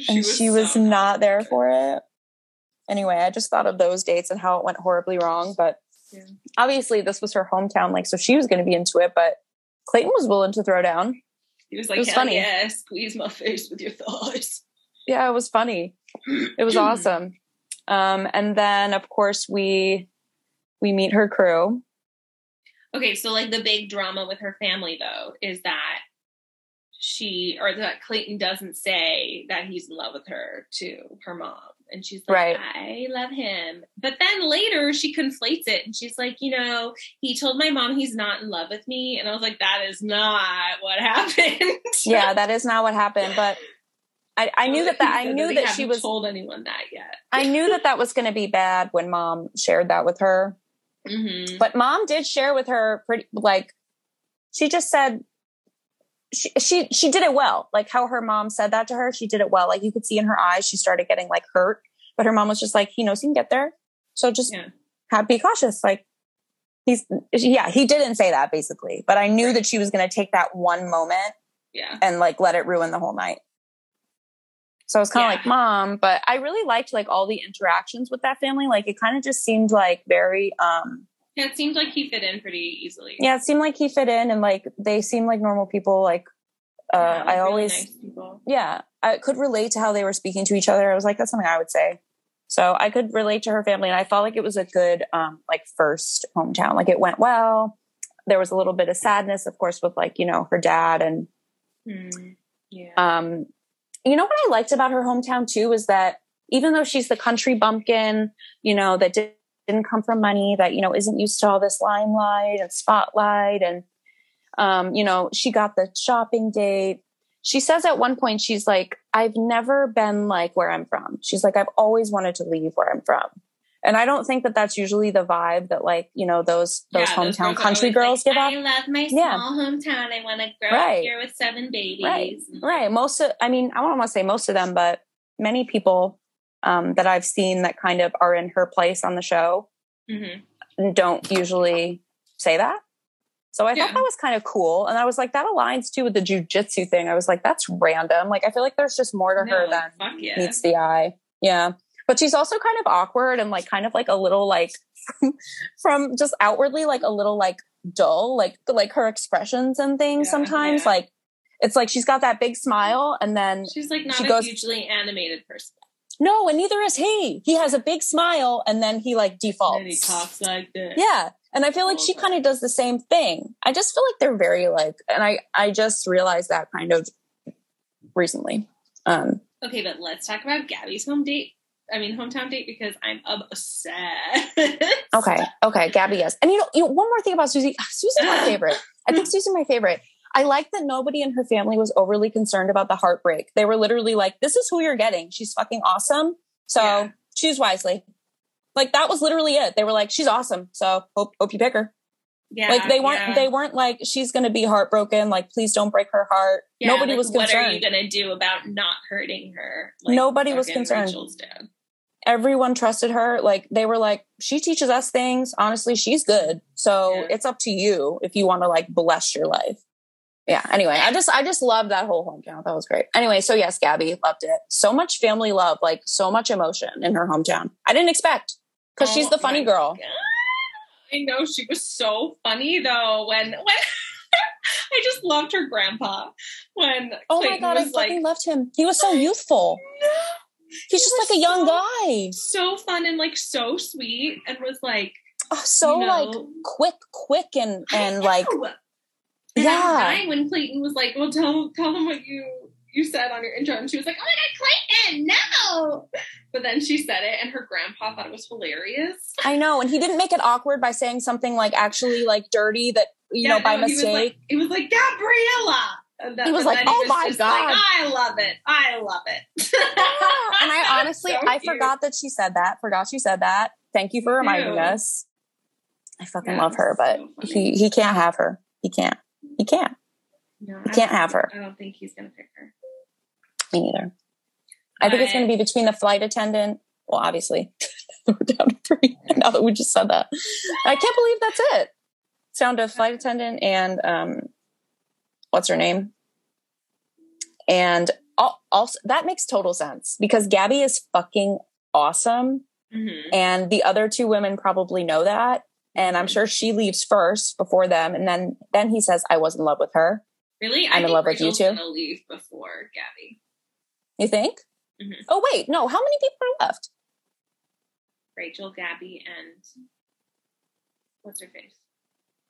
She was not there for it. Anyway, I just thought of those dates and how it went horribly wrong. But obviously this was her hometown, like, so she was going to be into it, but Clayton was willing to throw down. He was like, it was funny. Yeah, squeeze my face with your thighs. Yeah, it was funny. It was awesome. And then, of course, we meet her crew. Okay, so, like, the big drama with her family, though, is that that Clayton doesn't say that he's in love with her to her mom. And she's like, right. I love him. But then later she conflates it. And she's like, he told my mom he's not in love with me. And I was like, that is not what happened. Yeah, that is not what happened. But I knew that she was told anyone that yet. I knew that was going to be bad when mom shared that with her. Mm-hmm. But mom did share with her pretty, like, she just said, she did it well. Like how her mom said that to her, she did it well. Like you could see in her eyes, she started getting like hurt, but her mom was just like, he knows he can get there. So just be cautious. Like he didn't say that basically, but I knew that she was going to take that one moment and like, let it ruin the whole night. So I was kind of like, mom, but I really liked like all the interactions with that family. Like it kind of just seemed like very, yeah, it seemed like he fit in pretty easily. Yeah, it seemed like he fit in, and like they seemed like normal people. Like I always, nice people. Yeah, I could relate to how they were speaking to each other. I was like, that's something I would say. So I could relate to her family, and I felt like it was a good like first hometown. Like it went well. There was a little bit of sadness, of course, with like her dad, and what I liked about her hometown too was that even though she's the country bumpkin, that didn't come from money, that isn't used to all this limelight and spotlight, and she got the shopping date. She says at one point, she's like, I've never been like where I'm from. She's like, I've always wanted to leave where I'm from. And I don't think that that's usually the vibe that like those hometown country girls give up. I love my small hometown. I want to grow up here with 7 babies. Right. I don't want to say most of them, but many people that I've seen that kind of are in her place on the show don't usually say that. So I thought that was kind of cool. And I was like, that aligns too with the jujitsu thing. I was like, that's random. Like, I feel like there's just more to her than meets the eye. Yeah. But she's also kind of awkward and like, kind of like a little, like from just outwardly, like a little, like dull, like her expressions and things sometimes. Yeah. Like, it's like, she's got that big smile, and then she's like, not a hugely animated person. No, and neither is he. He has a big smile, and then he like defaults. And he talks like this. Yeah. And I feel like she kind of does the same thing. I just feel like they're very like, and I just realized that kind of recently. Okay, but let's talk about Gabby's hometown date, because I'm obsessed. Okay, Gabby, yes. And one more thing about Susie. Susie's my favorite. I think Susie's my favorite. I like that nobody in her family was overly concerned about the heartbreak. They were literally like, this is who you're getting. She's fucking awesome. So choose wisely. Like that was literally it. They were like, she's awesome. So hope you pick her. Yeah. Like they weren't like, she's going to be heartbroken. Like, please don't break her heart. Yeah, nobody was concerned. What are you going to do about not hurting her? Like, nobody was concerned. Everyone trusted her. Like they were like, she teaches us things. Honestly, she's good. So it's up to you if you want to like bless your life. Yeah. Anyway, I just loved that whole hometown. That was great. Anyway. So yes, Gabby, loved it. So much family love, like so much emotion in her hometown. I didn't expect, because she's the funny girl. God. I know, she was so funny though. When I just loved her grandpa. When Clayton, my God, I fucking loved him. He was so youthful. He's just like a young guy. So fun and like so sweet, and was like, like quick and like. And I was dying when Clayton was like, well, tell them what you said on your intro. And she was like, oh my God, Clayton, no. But then she said it, and her grandpa thought it was hilarious. I know. And he didn't make it awkward by saying something like actually like dirty that, by mistake. He was like, Gabriella. He was like, oh my God. Like, I love it. I love it. And I honestly, forgot she said that. Thank you for reminding us. I fucking love her, but so he can't have her. He can't. He can't. No, he can't have her. I don't think he's going to pick her. Me neither. I think it's going to be between the flight attendant. Well, obviously, we're down to 3 now that we just said that. I can't believe that's it. It's down to flight attendant and what's her name? And also, that makes total sense, because Gabby is fucking awesome. Mm-hmm. And the other 2 women probably know that. And I'm sure she leaves first before them. And then he says, I was in love with her. Really? I'm in love with you too. I think Rachel's going to leave before Gabby. You think? Mm-hmm. Oh, wait. No. How many people are left? Rachel, Gabby, and what's her face?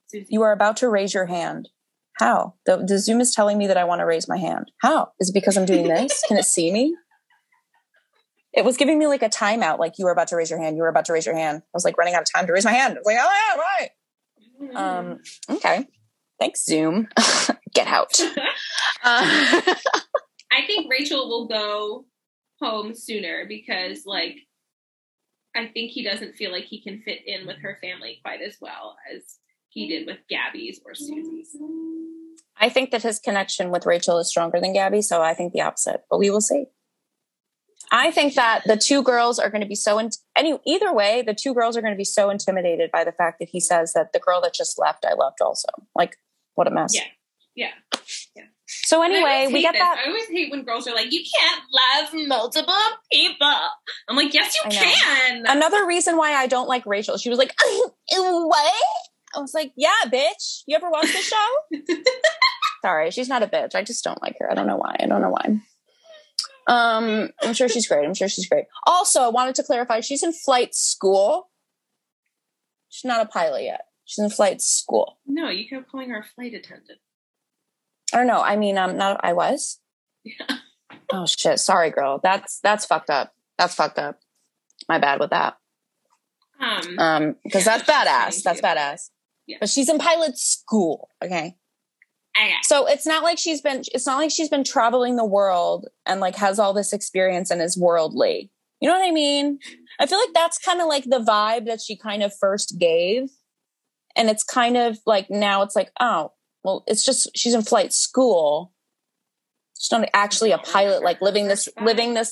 Susie. You are about to raise your hand. How? The Zoom is telling me that I want to raise my hand. How? Is it because I'm doing this? Can it see me? It was giving me like a timeout, like you were about to raise your hand. You were about to raise your hand. I was like running out of time to raise my hand. I was like, oh yeah, right. Okay. Thanks, Zoom. Get out. I think Rachel will go home sooner because like, I think he doesn't feel like he can fit in with her family quite as well as he did with Gabby's or Susie's. I think that his connection with Rachel is stronger than Gabby, so I think the opposite, but we will see. I think that the two girls are going to be so, either way, the two girls are going to be so intimidated by the fact that he says that the girl that just left, I loved also. Like, what a mess. Yeah. So anyway, we get that. I always hate when girls are like, you can't love multiple people. I'm like, yes, you can. Another reason why I don't like Rachel. She was like, what? I was like, yeah, bitch. You ever watch this show? Sorry, she's not a bitch. I just don't like her. I don't know why. I'm sure she's great. Also, I wanted to clarify, she's in flight school. She's not a pilot yet. She's in flight school. No, you kept calling her a flight attendant. I don't know. I mean, I was. Yeah. Oh shit. Sorry, girl. That's fucked up. My bad with that. Because that's badass. Yeah. But she's in pilot school. Okay. So it's not like she's been traveling the world and like has all this experience and is worldly. You know what I mean? I feel like that's kind of like the vibe that she kind of first gave. And it's kind of like, now it's like, oh, well, it's just, she's in flight school. She's not actually a pilot, like living this,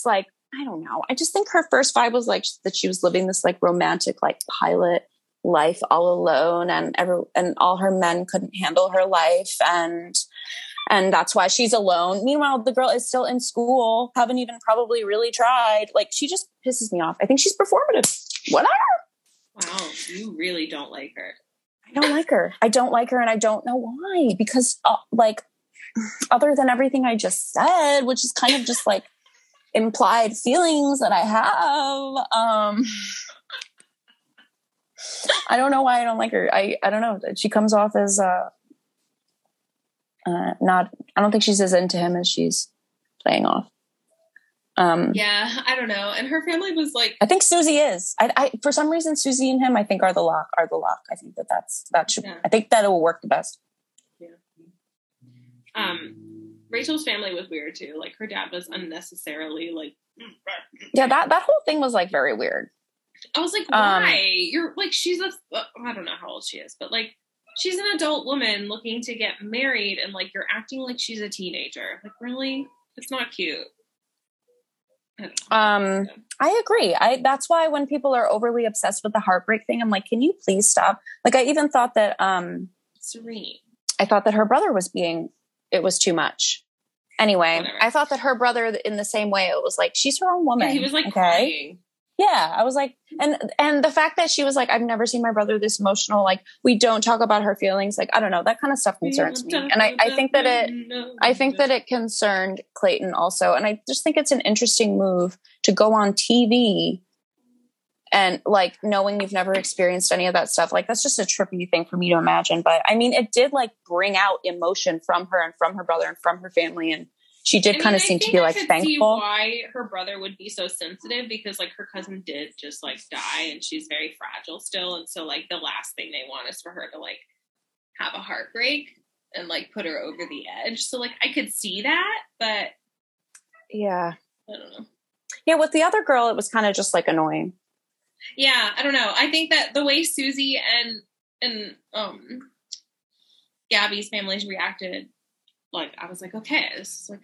like, I don't know. I just think her first vibe was like that she was living this like romantic, like pilot life all alone, and all her men couldn't handle her life. And that's why she's alone. Meanwhile, the girl is still in school. Haven't even probably really tried. Like, she just pisses me off. I think she's performative. Whatever. Wow. You really don't like her. I don't like her. And I don't know why, because like, other than everything I just said, which is kind of just like implied feelings that I have, I don't know why I don't like her. I don't know. She comes off as, not, I don't think she's as into him as she's playing off. Yeah, I don't know. And her family was like, I think Susie is. I for some reason, Susie and him, I think, are the lock. I think that should. Yeah. I think that it will work the best. Yeah. Rachel's family was weird too. Like, her dad was unnecessarily like. Yeah, that whole thing was like very weird. I was like, why? You're like, I don't know how old she is, but like, she's an adult woman looking to get married, and like, you're acting like she's a teenager. Like, really? It's not cute. I agree. That's why when people are overly obsessed with the heartbreak thing, I'm like, can you please stop? Like, I even thought that Serene. I thought that her brother was too much. Anyway, whatever. I thought that her brother, in the same way, it was like, she's her own woman. Yeah, he was like, okay? Crying. Yeah, I was like, and the fact that she was like, I've never seen my brother this emotional. Like, we don't talk about her feelings. Like, I don't know, that kind of stuff concerns me. And I think that it concerned Clayton also. And I just think it's an interesting move to go on TV and like, knowing you've never experienced any of that stuff. Like, that's just a trippy thing for me to imagine. But I mean, it did like bring out emotion from her and from her brother and from her family, and she did kind of seem to be like thankful. I see why her brother would be so sensitive, because like, her cousin did just like die, and she's very fragile still. And so like, the last thing they want is for her to like have a heartbreak and like put her over the edge. So like, I could see that, but yeah, I don't know. Yeah. With the other girl, it was kind of just like annoying. Yeah. I don't know. I think that the way Susie and Gabby's families reacted, like, I was like, okay, this is like.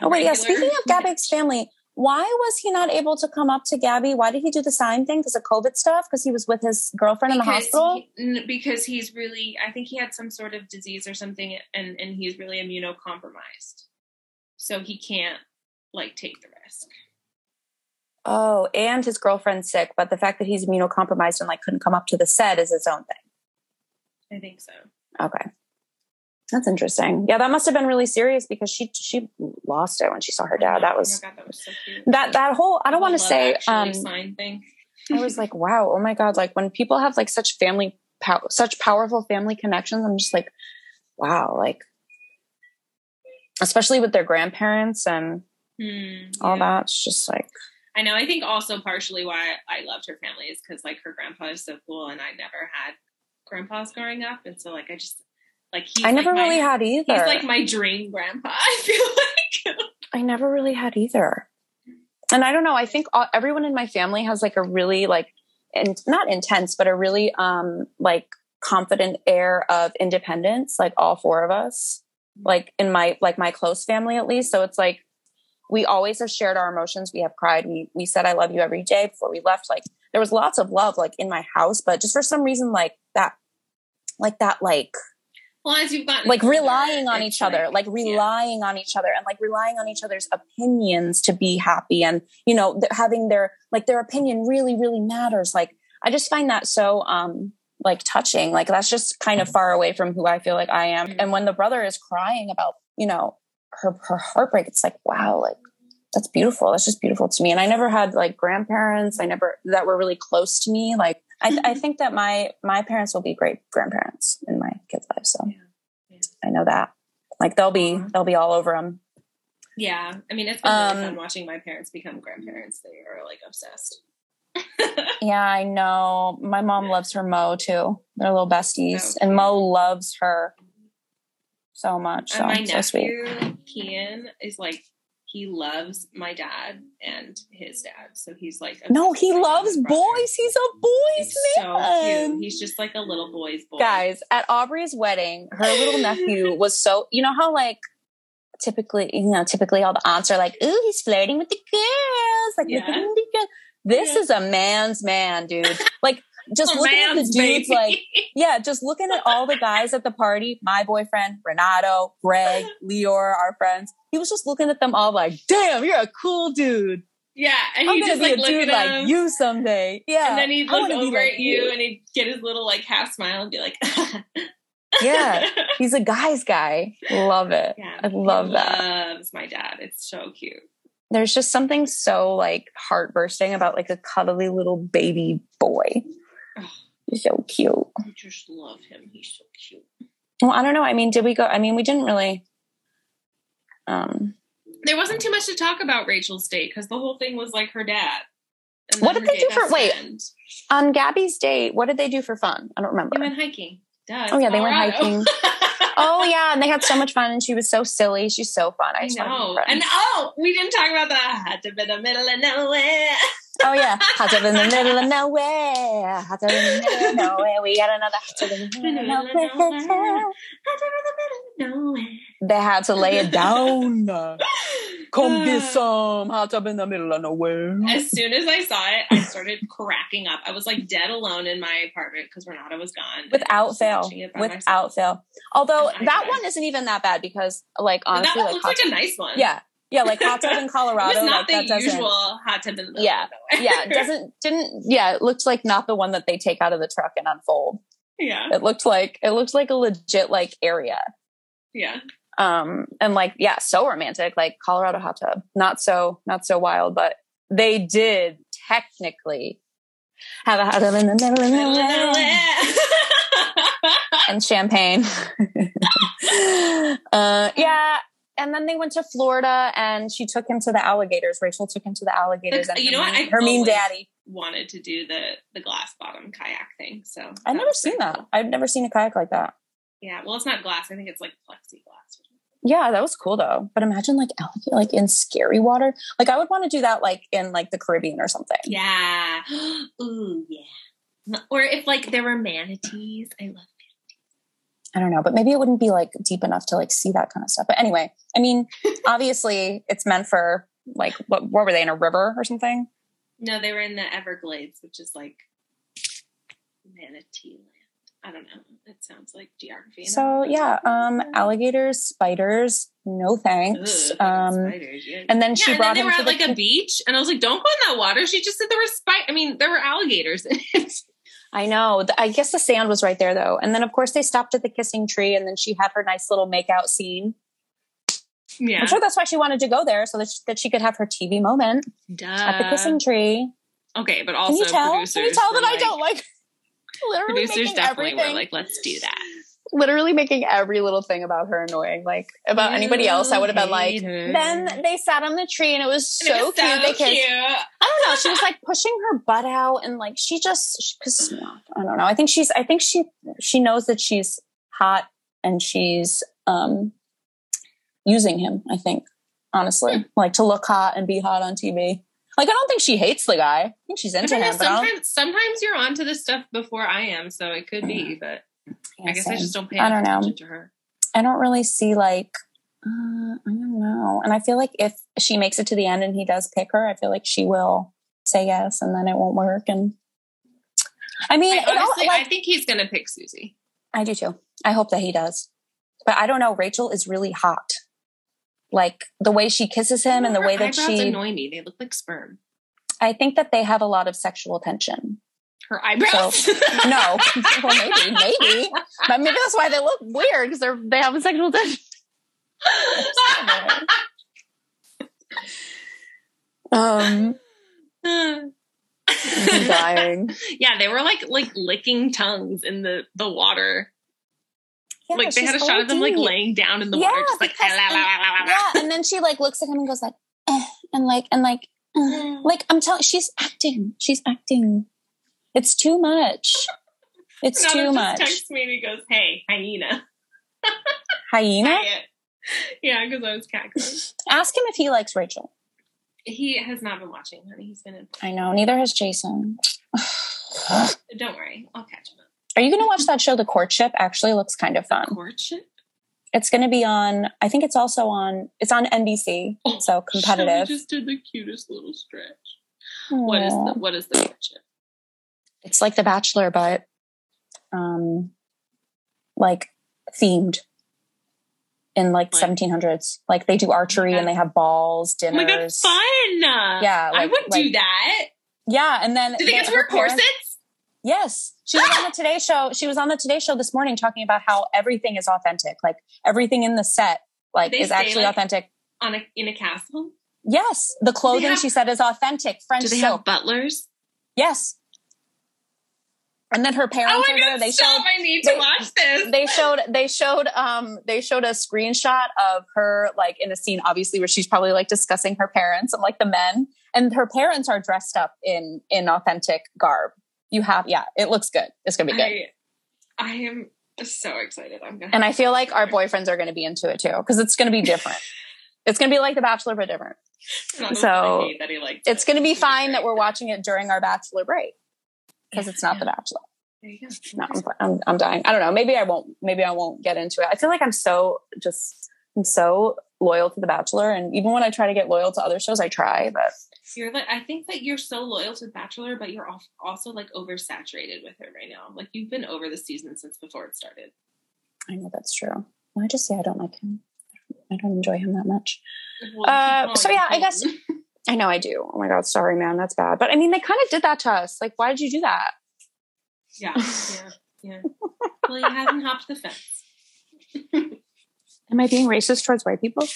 Oh wait, yeah. Speaking of Gabby's family, why was he not able to come up to Gabby? Why did he do the sign thing? Because of COVID stuff? Because he was with his girlfriend in the hospital? Because he's really, I think he had some sort of disease or something, and he's really immunocompromised, so he can't like take the risk. Oh, and his girlfriend's sick, but the fact that he's immunocompromised and like couldn't come up to the set is his own thing. I think so. Okay. That's interesting. Yeah, that must have been really serious, because she lost it when she saw her dad. That was, oh my God, that was so cute. That whole, I don't want to say sign thing. I was like, wow, oh my God, like when people have like such powerful family connections, I'm just like, wow, like, especially with their grandparents and all that. It's just like, I know. I think also partially why I loved her family is because, like, her grandpa is so cool, and I never had grandpas growing up, and so, like, I just, like, he's, I never, like, really had either. He's like my dream grandpa, I feel like. I never really had either. And I don't know, I think everyone in my family has, like, a really, like, and not intense, but a really like, confident air of independence, like, all four of us, like, in my, like, my close family, at least. So it's like, we always have shared our emotions. We have cried. We said, I love you every day before we left. Like, there was lots of love, like, in my house, but just for some reason, like, well, as you've gotten, like, relying on each other, like, relying on each other, and, like, relying on each other's opinions to be happy. And, you know, having their, like, their opinion really, really matters. Like, I just find that so, like, touching, like, that's just kind of far away from who I feel like I am. And when the brother is crying about, you know, her heartbreak, it's like, wow, like, that's beautiful. That's just beautiful to me. And I never had, like, grandparents that were really close to me. Like, I think that my parents will be great grandparents in my kids' lives. So yeah. I know that, like, they'll be all over them. Yeah. I mean, it's been really fun watching my parents become grandparents. They are, like, obsessed. Yeah, I know. My mom loves her Mo too. They're little besties. And Mo loves her so much. So, my nephew, so sweet. Kian is, like, he loves my dad and his dad. So he's like, no, he loves boys. He's a boy's man. So cute. He's just like a little boy's boy. Guys, at Aubrey's wedding, her little nephew was so, you know how, like, typically all the aunts are like, ooh, he's flirting with the girls. Like, this is a man's man, dude. Like, just looking at the dudes, baby. Like, yeah, just looking at all the guys at the party, my boyfriend, Renato, Greg, Lior, our friends, he was just looking at them all like, damn, you're a cool dude. Yeah. And I'm going to be a dude like you someday. Yeah. And then he'd look over at you and he'd get his little, like, half smile and be like, yeah, he's a guy's guy. Love it. Yeah, I love that. He loves my dad. It's so cute. There's just something so, like, heartbursting about, like, a cuddly little baby boy. Oh, he's so cute. I just love him. He's so cute. Well, I don't know. I mean, we didn't really. There wasn't too much to talk about Rachel's date because the whole thing was, like, her dad. What did they do for on Gabby's date? What did they do for fun? I don't remember. They went hiking. Duh, oh yeah, they went hiking. Oh yeah, and they had so much fun, and she was so silly. She's so fun. I know. And we didn't talk about that. Had to be in the middle of nowhere. Oh yeah, hot tub in the middle of nowhere. Hot tub in the middle of nowhere. We got another hot tub in the middle of nowhere. Hot tub in the middle of nowhere. They had to lay it down. Come get some hot tub in the middle of nowhere. As soon as I saw it, I started cracking up. I was, like, dead alone in my apartment because Renata was gone. Without fail. Without fail. Although that one isn't even that bad because, like, honestly, that one looks like a nice one. Yeah. Yeah, like, hot tub in Colorado. It was not, like, the usual hot tub in the middle of nowhere. Yeah, it looked like not the one that they take out of the truck and unfold. Yeah. It looked like a legit, like, area. Yeah. And, like, yeah, so romantic, like, Colorado hot tub. Not so wild, but they did technically have a hot tub in the middle of nowhere. And champagne. Yeah. And then they went to Florida, and she took him to the alligators. Rachel took him to the alligators. And you know what? Her mean daddy wanted to do the glass bottom kayak thing. So I've never seen that. I've never seen a kayak like that. Yeah. Well, it's not glass. I think it's like plexiglass. Yeah, that was cool though. But imagine, like, alligator, like, in scary water. Like, I would want to do that, like, in, like, the Caribbean or something. Yeah. Ooh, yeah. Or if, like, there were manatees. I love. I don't know, but maybe it wouldn't be, like, deep enough to, like, see that kind of stuff. But anyway, I mean, obviously it's meant for, like, what were they in, a river or something? No, they were in the Everglades, which is, like, manatee land. I don't know. It sounds like geography. So yeah, alligators, spiders, no thanks. Ugh, spiders, yeah. And then she brought him to, like, a beach, and I was like, don't go in that water. She just said there were there were alligators in it. I know. I guess the sand was right there, though. And then, of course, they stopped at the kissing tree, and then she had her nice little makeout scene. Yeah, I'm sure that's why she wanted to go there, so that she could have her TV moment at the kissing tree. Okay, but also, can you tell that, like, I don't, like, literally producers making definitely everything. Were like, let's do that. literally making every little thing about her annoying. Like, about anybody else, I would have been like, her. Then they sat on the tree and it was so, cute. They kissed. I don't know. She was like pushing her butt out and like, she just, because I don't know. I think she knows that she's hot and she's using him, I think, honestly, like to look hot and be hot on TV. Like, I don't think she hates the guy. I think she's into him. Sometimes you're onto this stuff before I am, so it could be, but I guess I just don't pay attention to her. I don't really see, like, I don't know. And I feel like if she makes it to the end and he does pick her, I feel like she will say yes, and then it won't work. And I mean, I think he's going to pick Susie. I do too. I hope that he does. But I don't know. Rachel is really hot. Like, the way she kisses him and the way that she... Her eyebrows annoy me. They look like sperm. I think that they have a lot of sexual tension. Her eyebrows? So, no. Well, maybe. But maybe that's why they look weird, because they have a sexual tension. I'm dying. Yeah, they were like licking tongues in the water. Yeah, like, they had a shot of them, like, laying down in the water, just like, and then she, like, looks at him and goes, like, eh, and, like, like, I'm telling, she's acting. It's too much. It's too much. Just texts me and he goes, hey, hyena. Hyena? Yeah, because I was cackling. Ask him if he likes Rachel. He has not been watching, honey. He's been in. I know, neither has Jason. Don't worry, I'll catch him up. Are you going to watch that show, The Courtship? Actually looks kind of fun. The Courtship? It's going to be on, I think it's also on, it's on NBC, so competitive. She just did the cutest little stretch. Aww. What is The Courtship? It's like The Bachelor, but, like, themed in, like, 1700s. Like, they do archery and they have balls, dinners. Oh my God, fun! Yeah. Like, I would do that. Yeah, and then... Do they get to wear corsets? Yes. She was on the Today Show. She was on the Today Show this morning talking about how everything is authentic. Like, everything in the set, like, is actually authentic. In a castle? Yes. The clothing, she said, is authentic. French silk. Do they have butlers? Yes. And then her parents were there. They showed. I need to watch this. They showed a screenshot of her, like, in a scene, obviously, where she's probably, like, discussing her parents and, like, the men. And her parents are dressed up in authentic garb. It looks good. It's gonna be good. I am so excited. And I feel like our boyfriends are gonna be into it too, because it's gonna be different. It's gonna be like The Bachelor, but different. So it's gonna be fine that we're watching it during our Bachelor break, because it's not The Bachelor. There you go. No, I'm dying. I don't know. Maybe I won't get into it. I feel like I'm so loyal to The Bachelor, and even when I try to get loyal to other shows, I try, but. You're like, I think that you're so loyal to Bachelor, but you're also, like, oversaturated with it right now. Like, you've been over the season since before it started. I know, that's true. Well, I just say I don't like him. I don't enjoy him that much. Well, I guess. I know I do. Oh my God, sorry, man, that's bad. But I mean, they kind of did that to us. Like, why did you do that? Yeah. Well, you haven't hopped the fence. Am I being racist towards white people?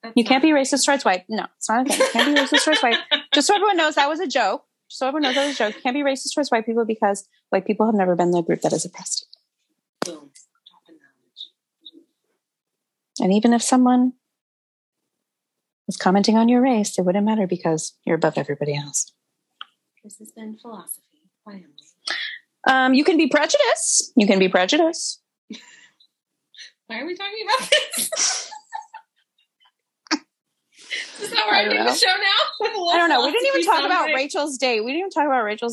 That's you can't be racist towards white. No, it's not a thing. You can't be racist towards white. Just so everyone knows, that was a joke. You can't be racist towards white people, because white people have never been the group that is oppressed. Boom. And even if someone was commenting on your race, it wouldn't matter, because you're above everybody else. This has been philosophy. You can be prejudiced. Why are we talking about this? Is that where I do the show now? I don't know. We didn't even talk about Rachel's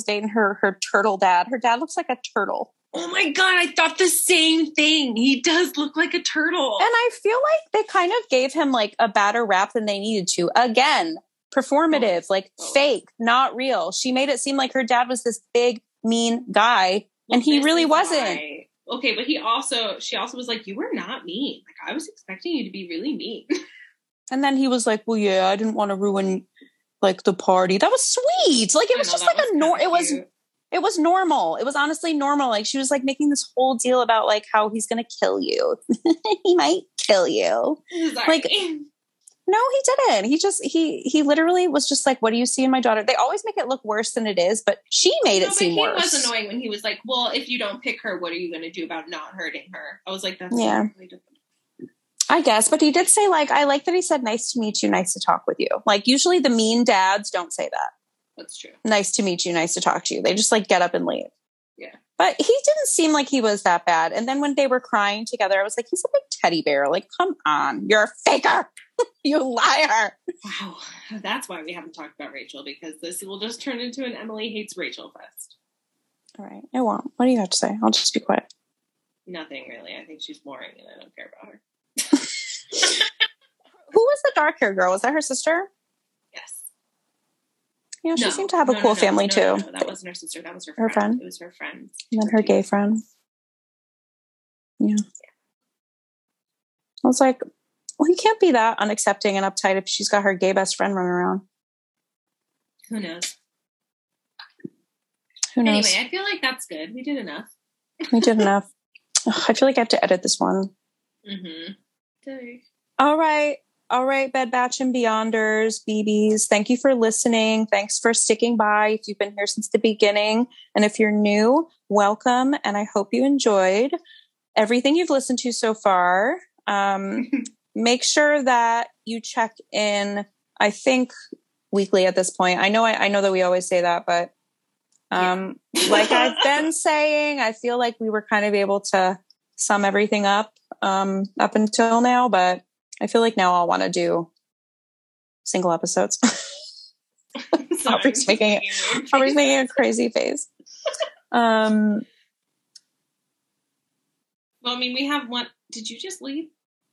date. And her turtle dad. Her dad looks like a turtle. Oh my God, I thought the same thing. He does look like a turtle. And I feel like they kind of gave him, like, a badder rap than they needed to. Again, performative, fake, not real. She made it seem like her dad was this big, mean guy, and he really wasn't. Okay, but she also was like, you were not mean. Like, I was expecting you to be really mean. And then he was like, well, yeah, I didn't want to ruin, like, the party. That was sweet. Like, it was just like a normal, it was normal. It was honestly normal. Like, she was, like, making this whole deal about, like, how he's going to kill you. He might kill you. Sorry. Like, No, he didn't. He literally was just like, what do you see in my daughter? They always make it look worse than it is, but she made it seem worse. He was annoying when he was like, well, if you don't pick her, what are you going to do about not hurting her? I was like, that's really different. I guess, but he did say, like, I like that he said, nice to meet you, nice to talk with you. Like, usually the mean dads don't say that. That's true. Nice to meet you, nice to talk to you. They just, like, get up and leave. Yeah. But he didn't seem like he was that bad. And then when they were crying together, I was like, he's a big teddy bear. Like, come on. You're a faker. You liar. Wow. That's why we haven't talked about Rachel, because this will just turn into an Emily hates Rachel fest. All right. It won't. What do you have to say? I'll just be quiet. Nothing, really. I think she's boring, and I don't care about her. Who was the dark-haired girl? Was that her sister? Yes. You know, she seemed to have a cool family, too. No, that wasn't her sister. That was her friend. It was her friend. And then her gay friend. Yeah. I was like, well, he can't be that unaccepting and uptight if she's got her gay best friend running around. Who knows? Who knows? Anyway, I feel like that's good. We did enough. We did enough. Ugh, I feel like I have to edit this one. Mm-hmm. Sorry. All right, Bed Batch and Beyonders, BBs, thank you for listening. Thanks for sticking by if you've been here since the beginning. And if you're new, welcome. And I hope you enjoyed everything you've listened to so far. Make sure that you check in, I think, weekly at this point. I know that we always say that, but yeah. Like I've been saying, I feel like we were kind of able to sum everything up until now, but I feel like now I'll want to do single episodes. Aubrey's making a crazy face. Well, I mean, we have one. Did you just leave?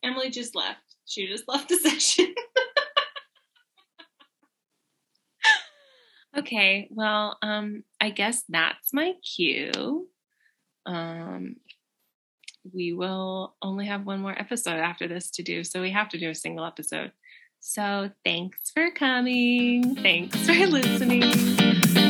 Emily just left. She just left the session. Okay. Well, I guess that's my cue. We will only have one more episode after this to do, so we have to do a single episode. So thanks for coming. Thanks for listening.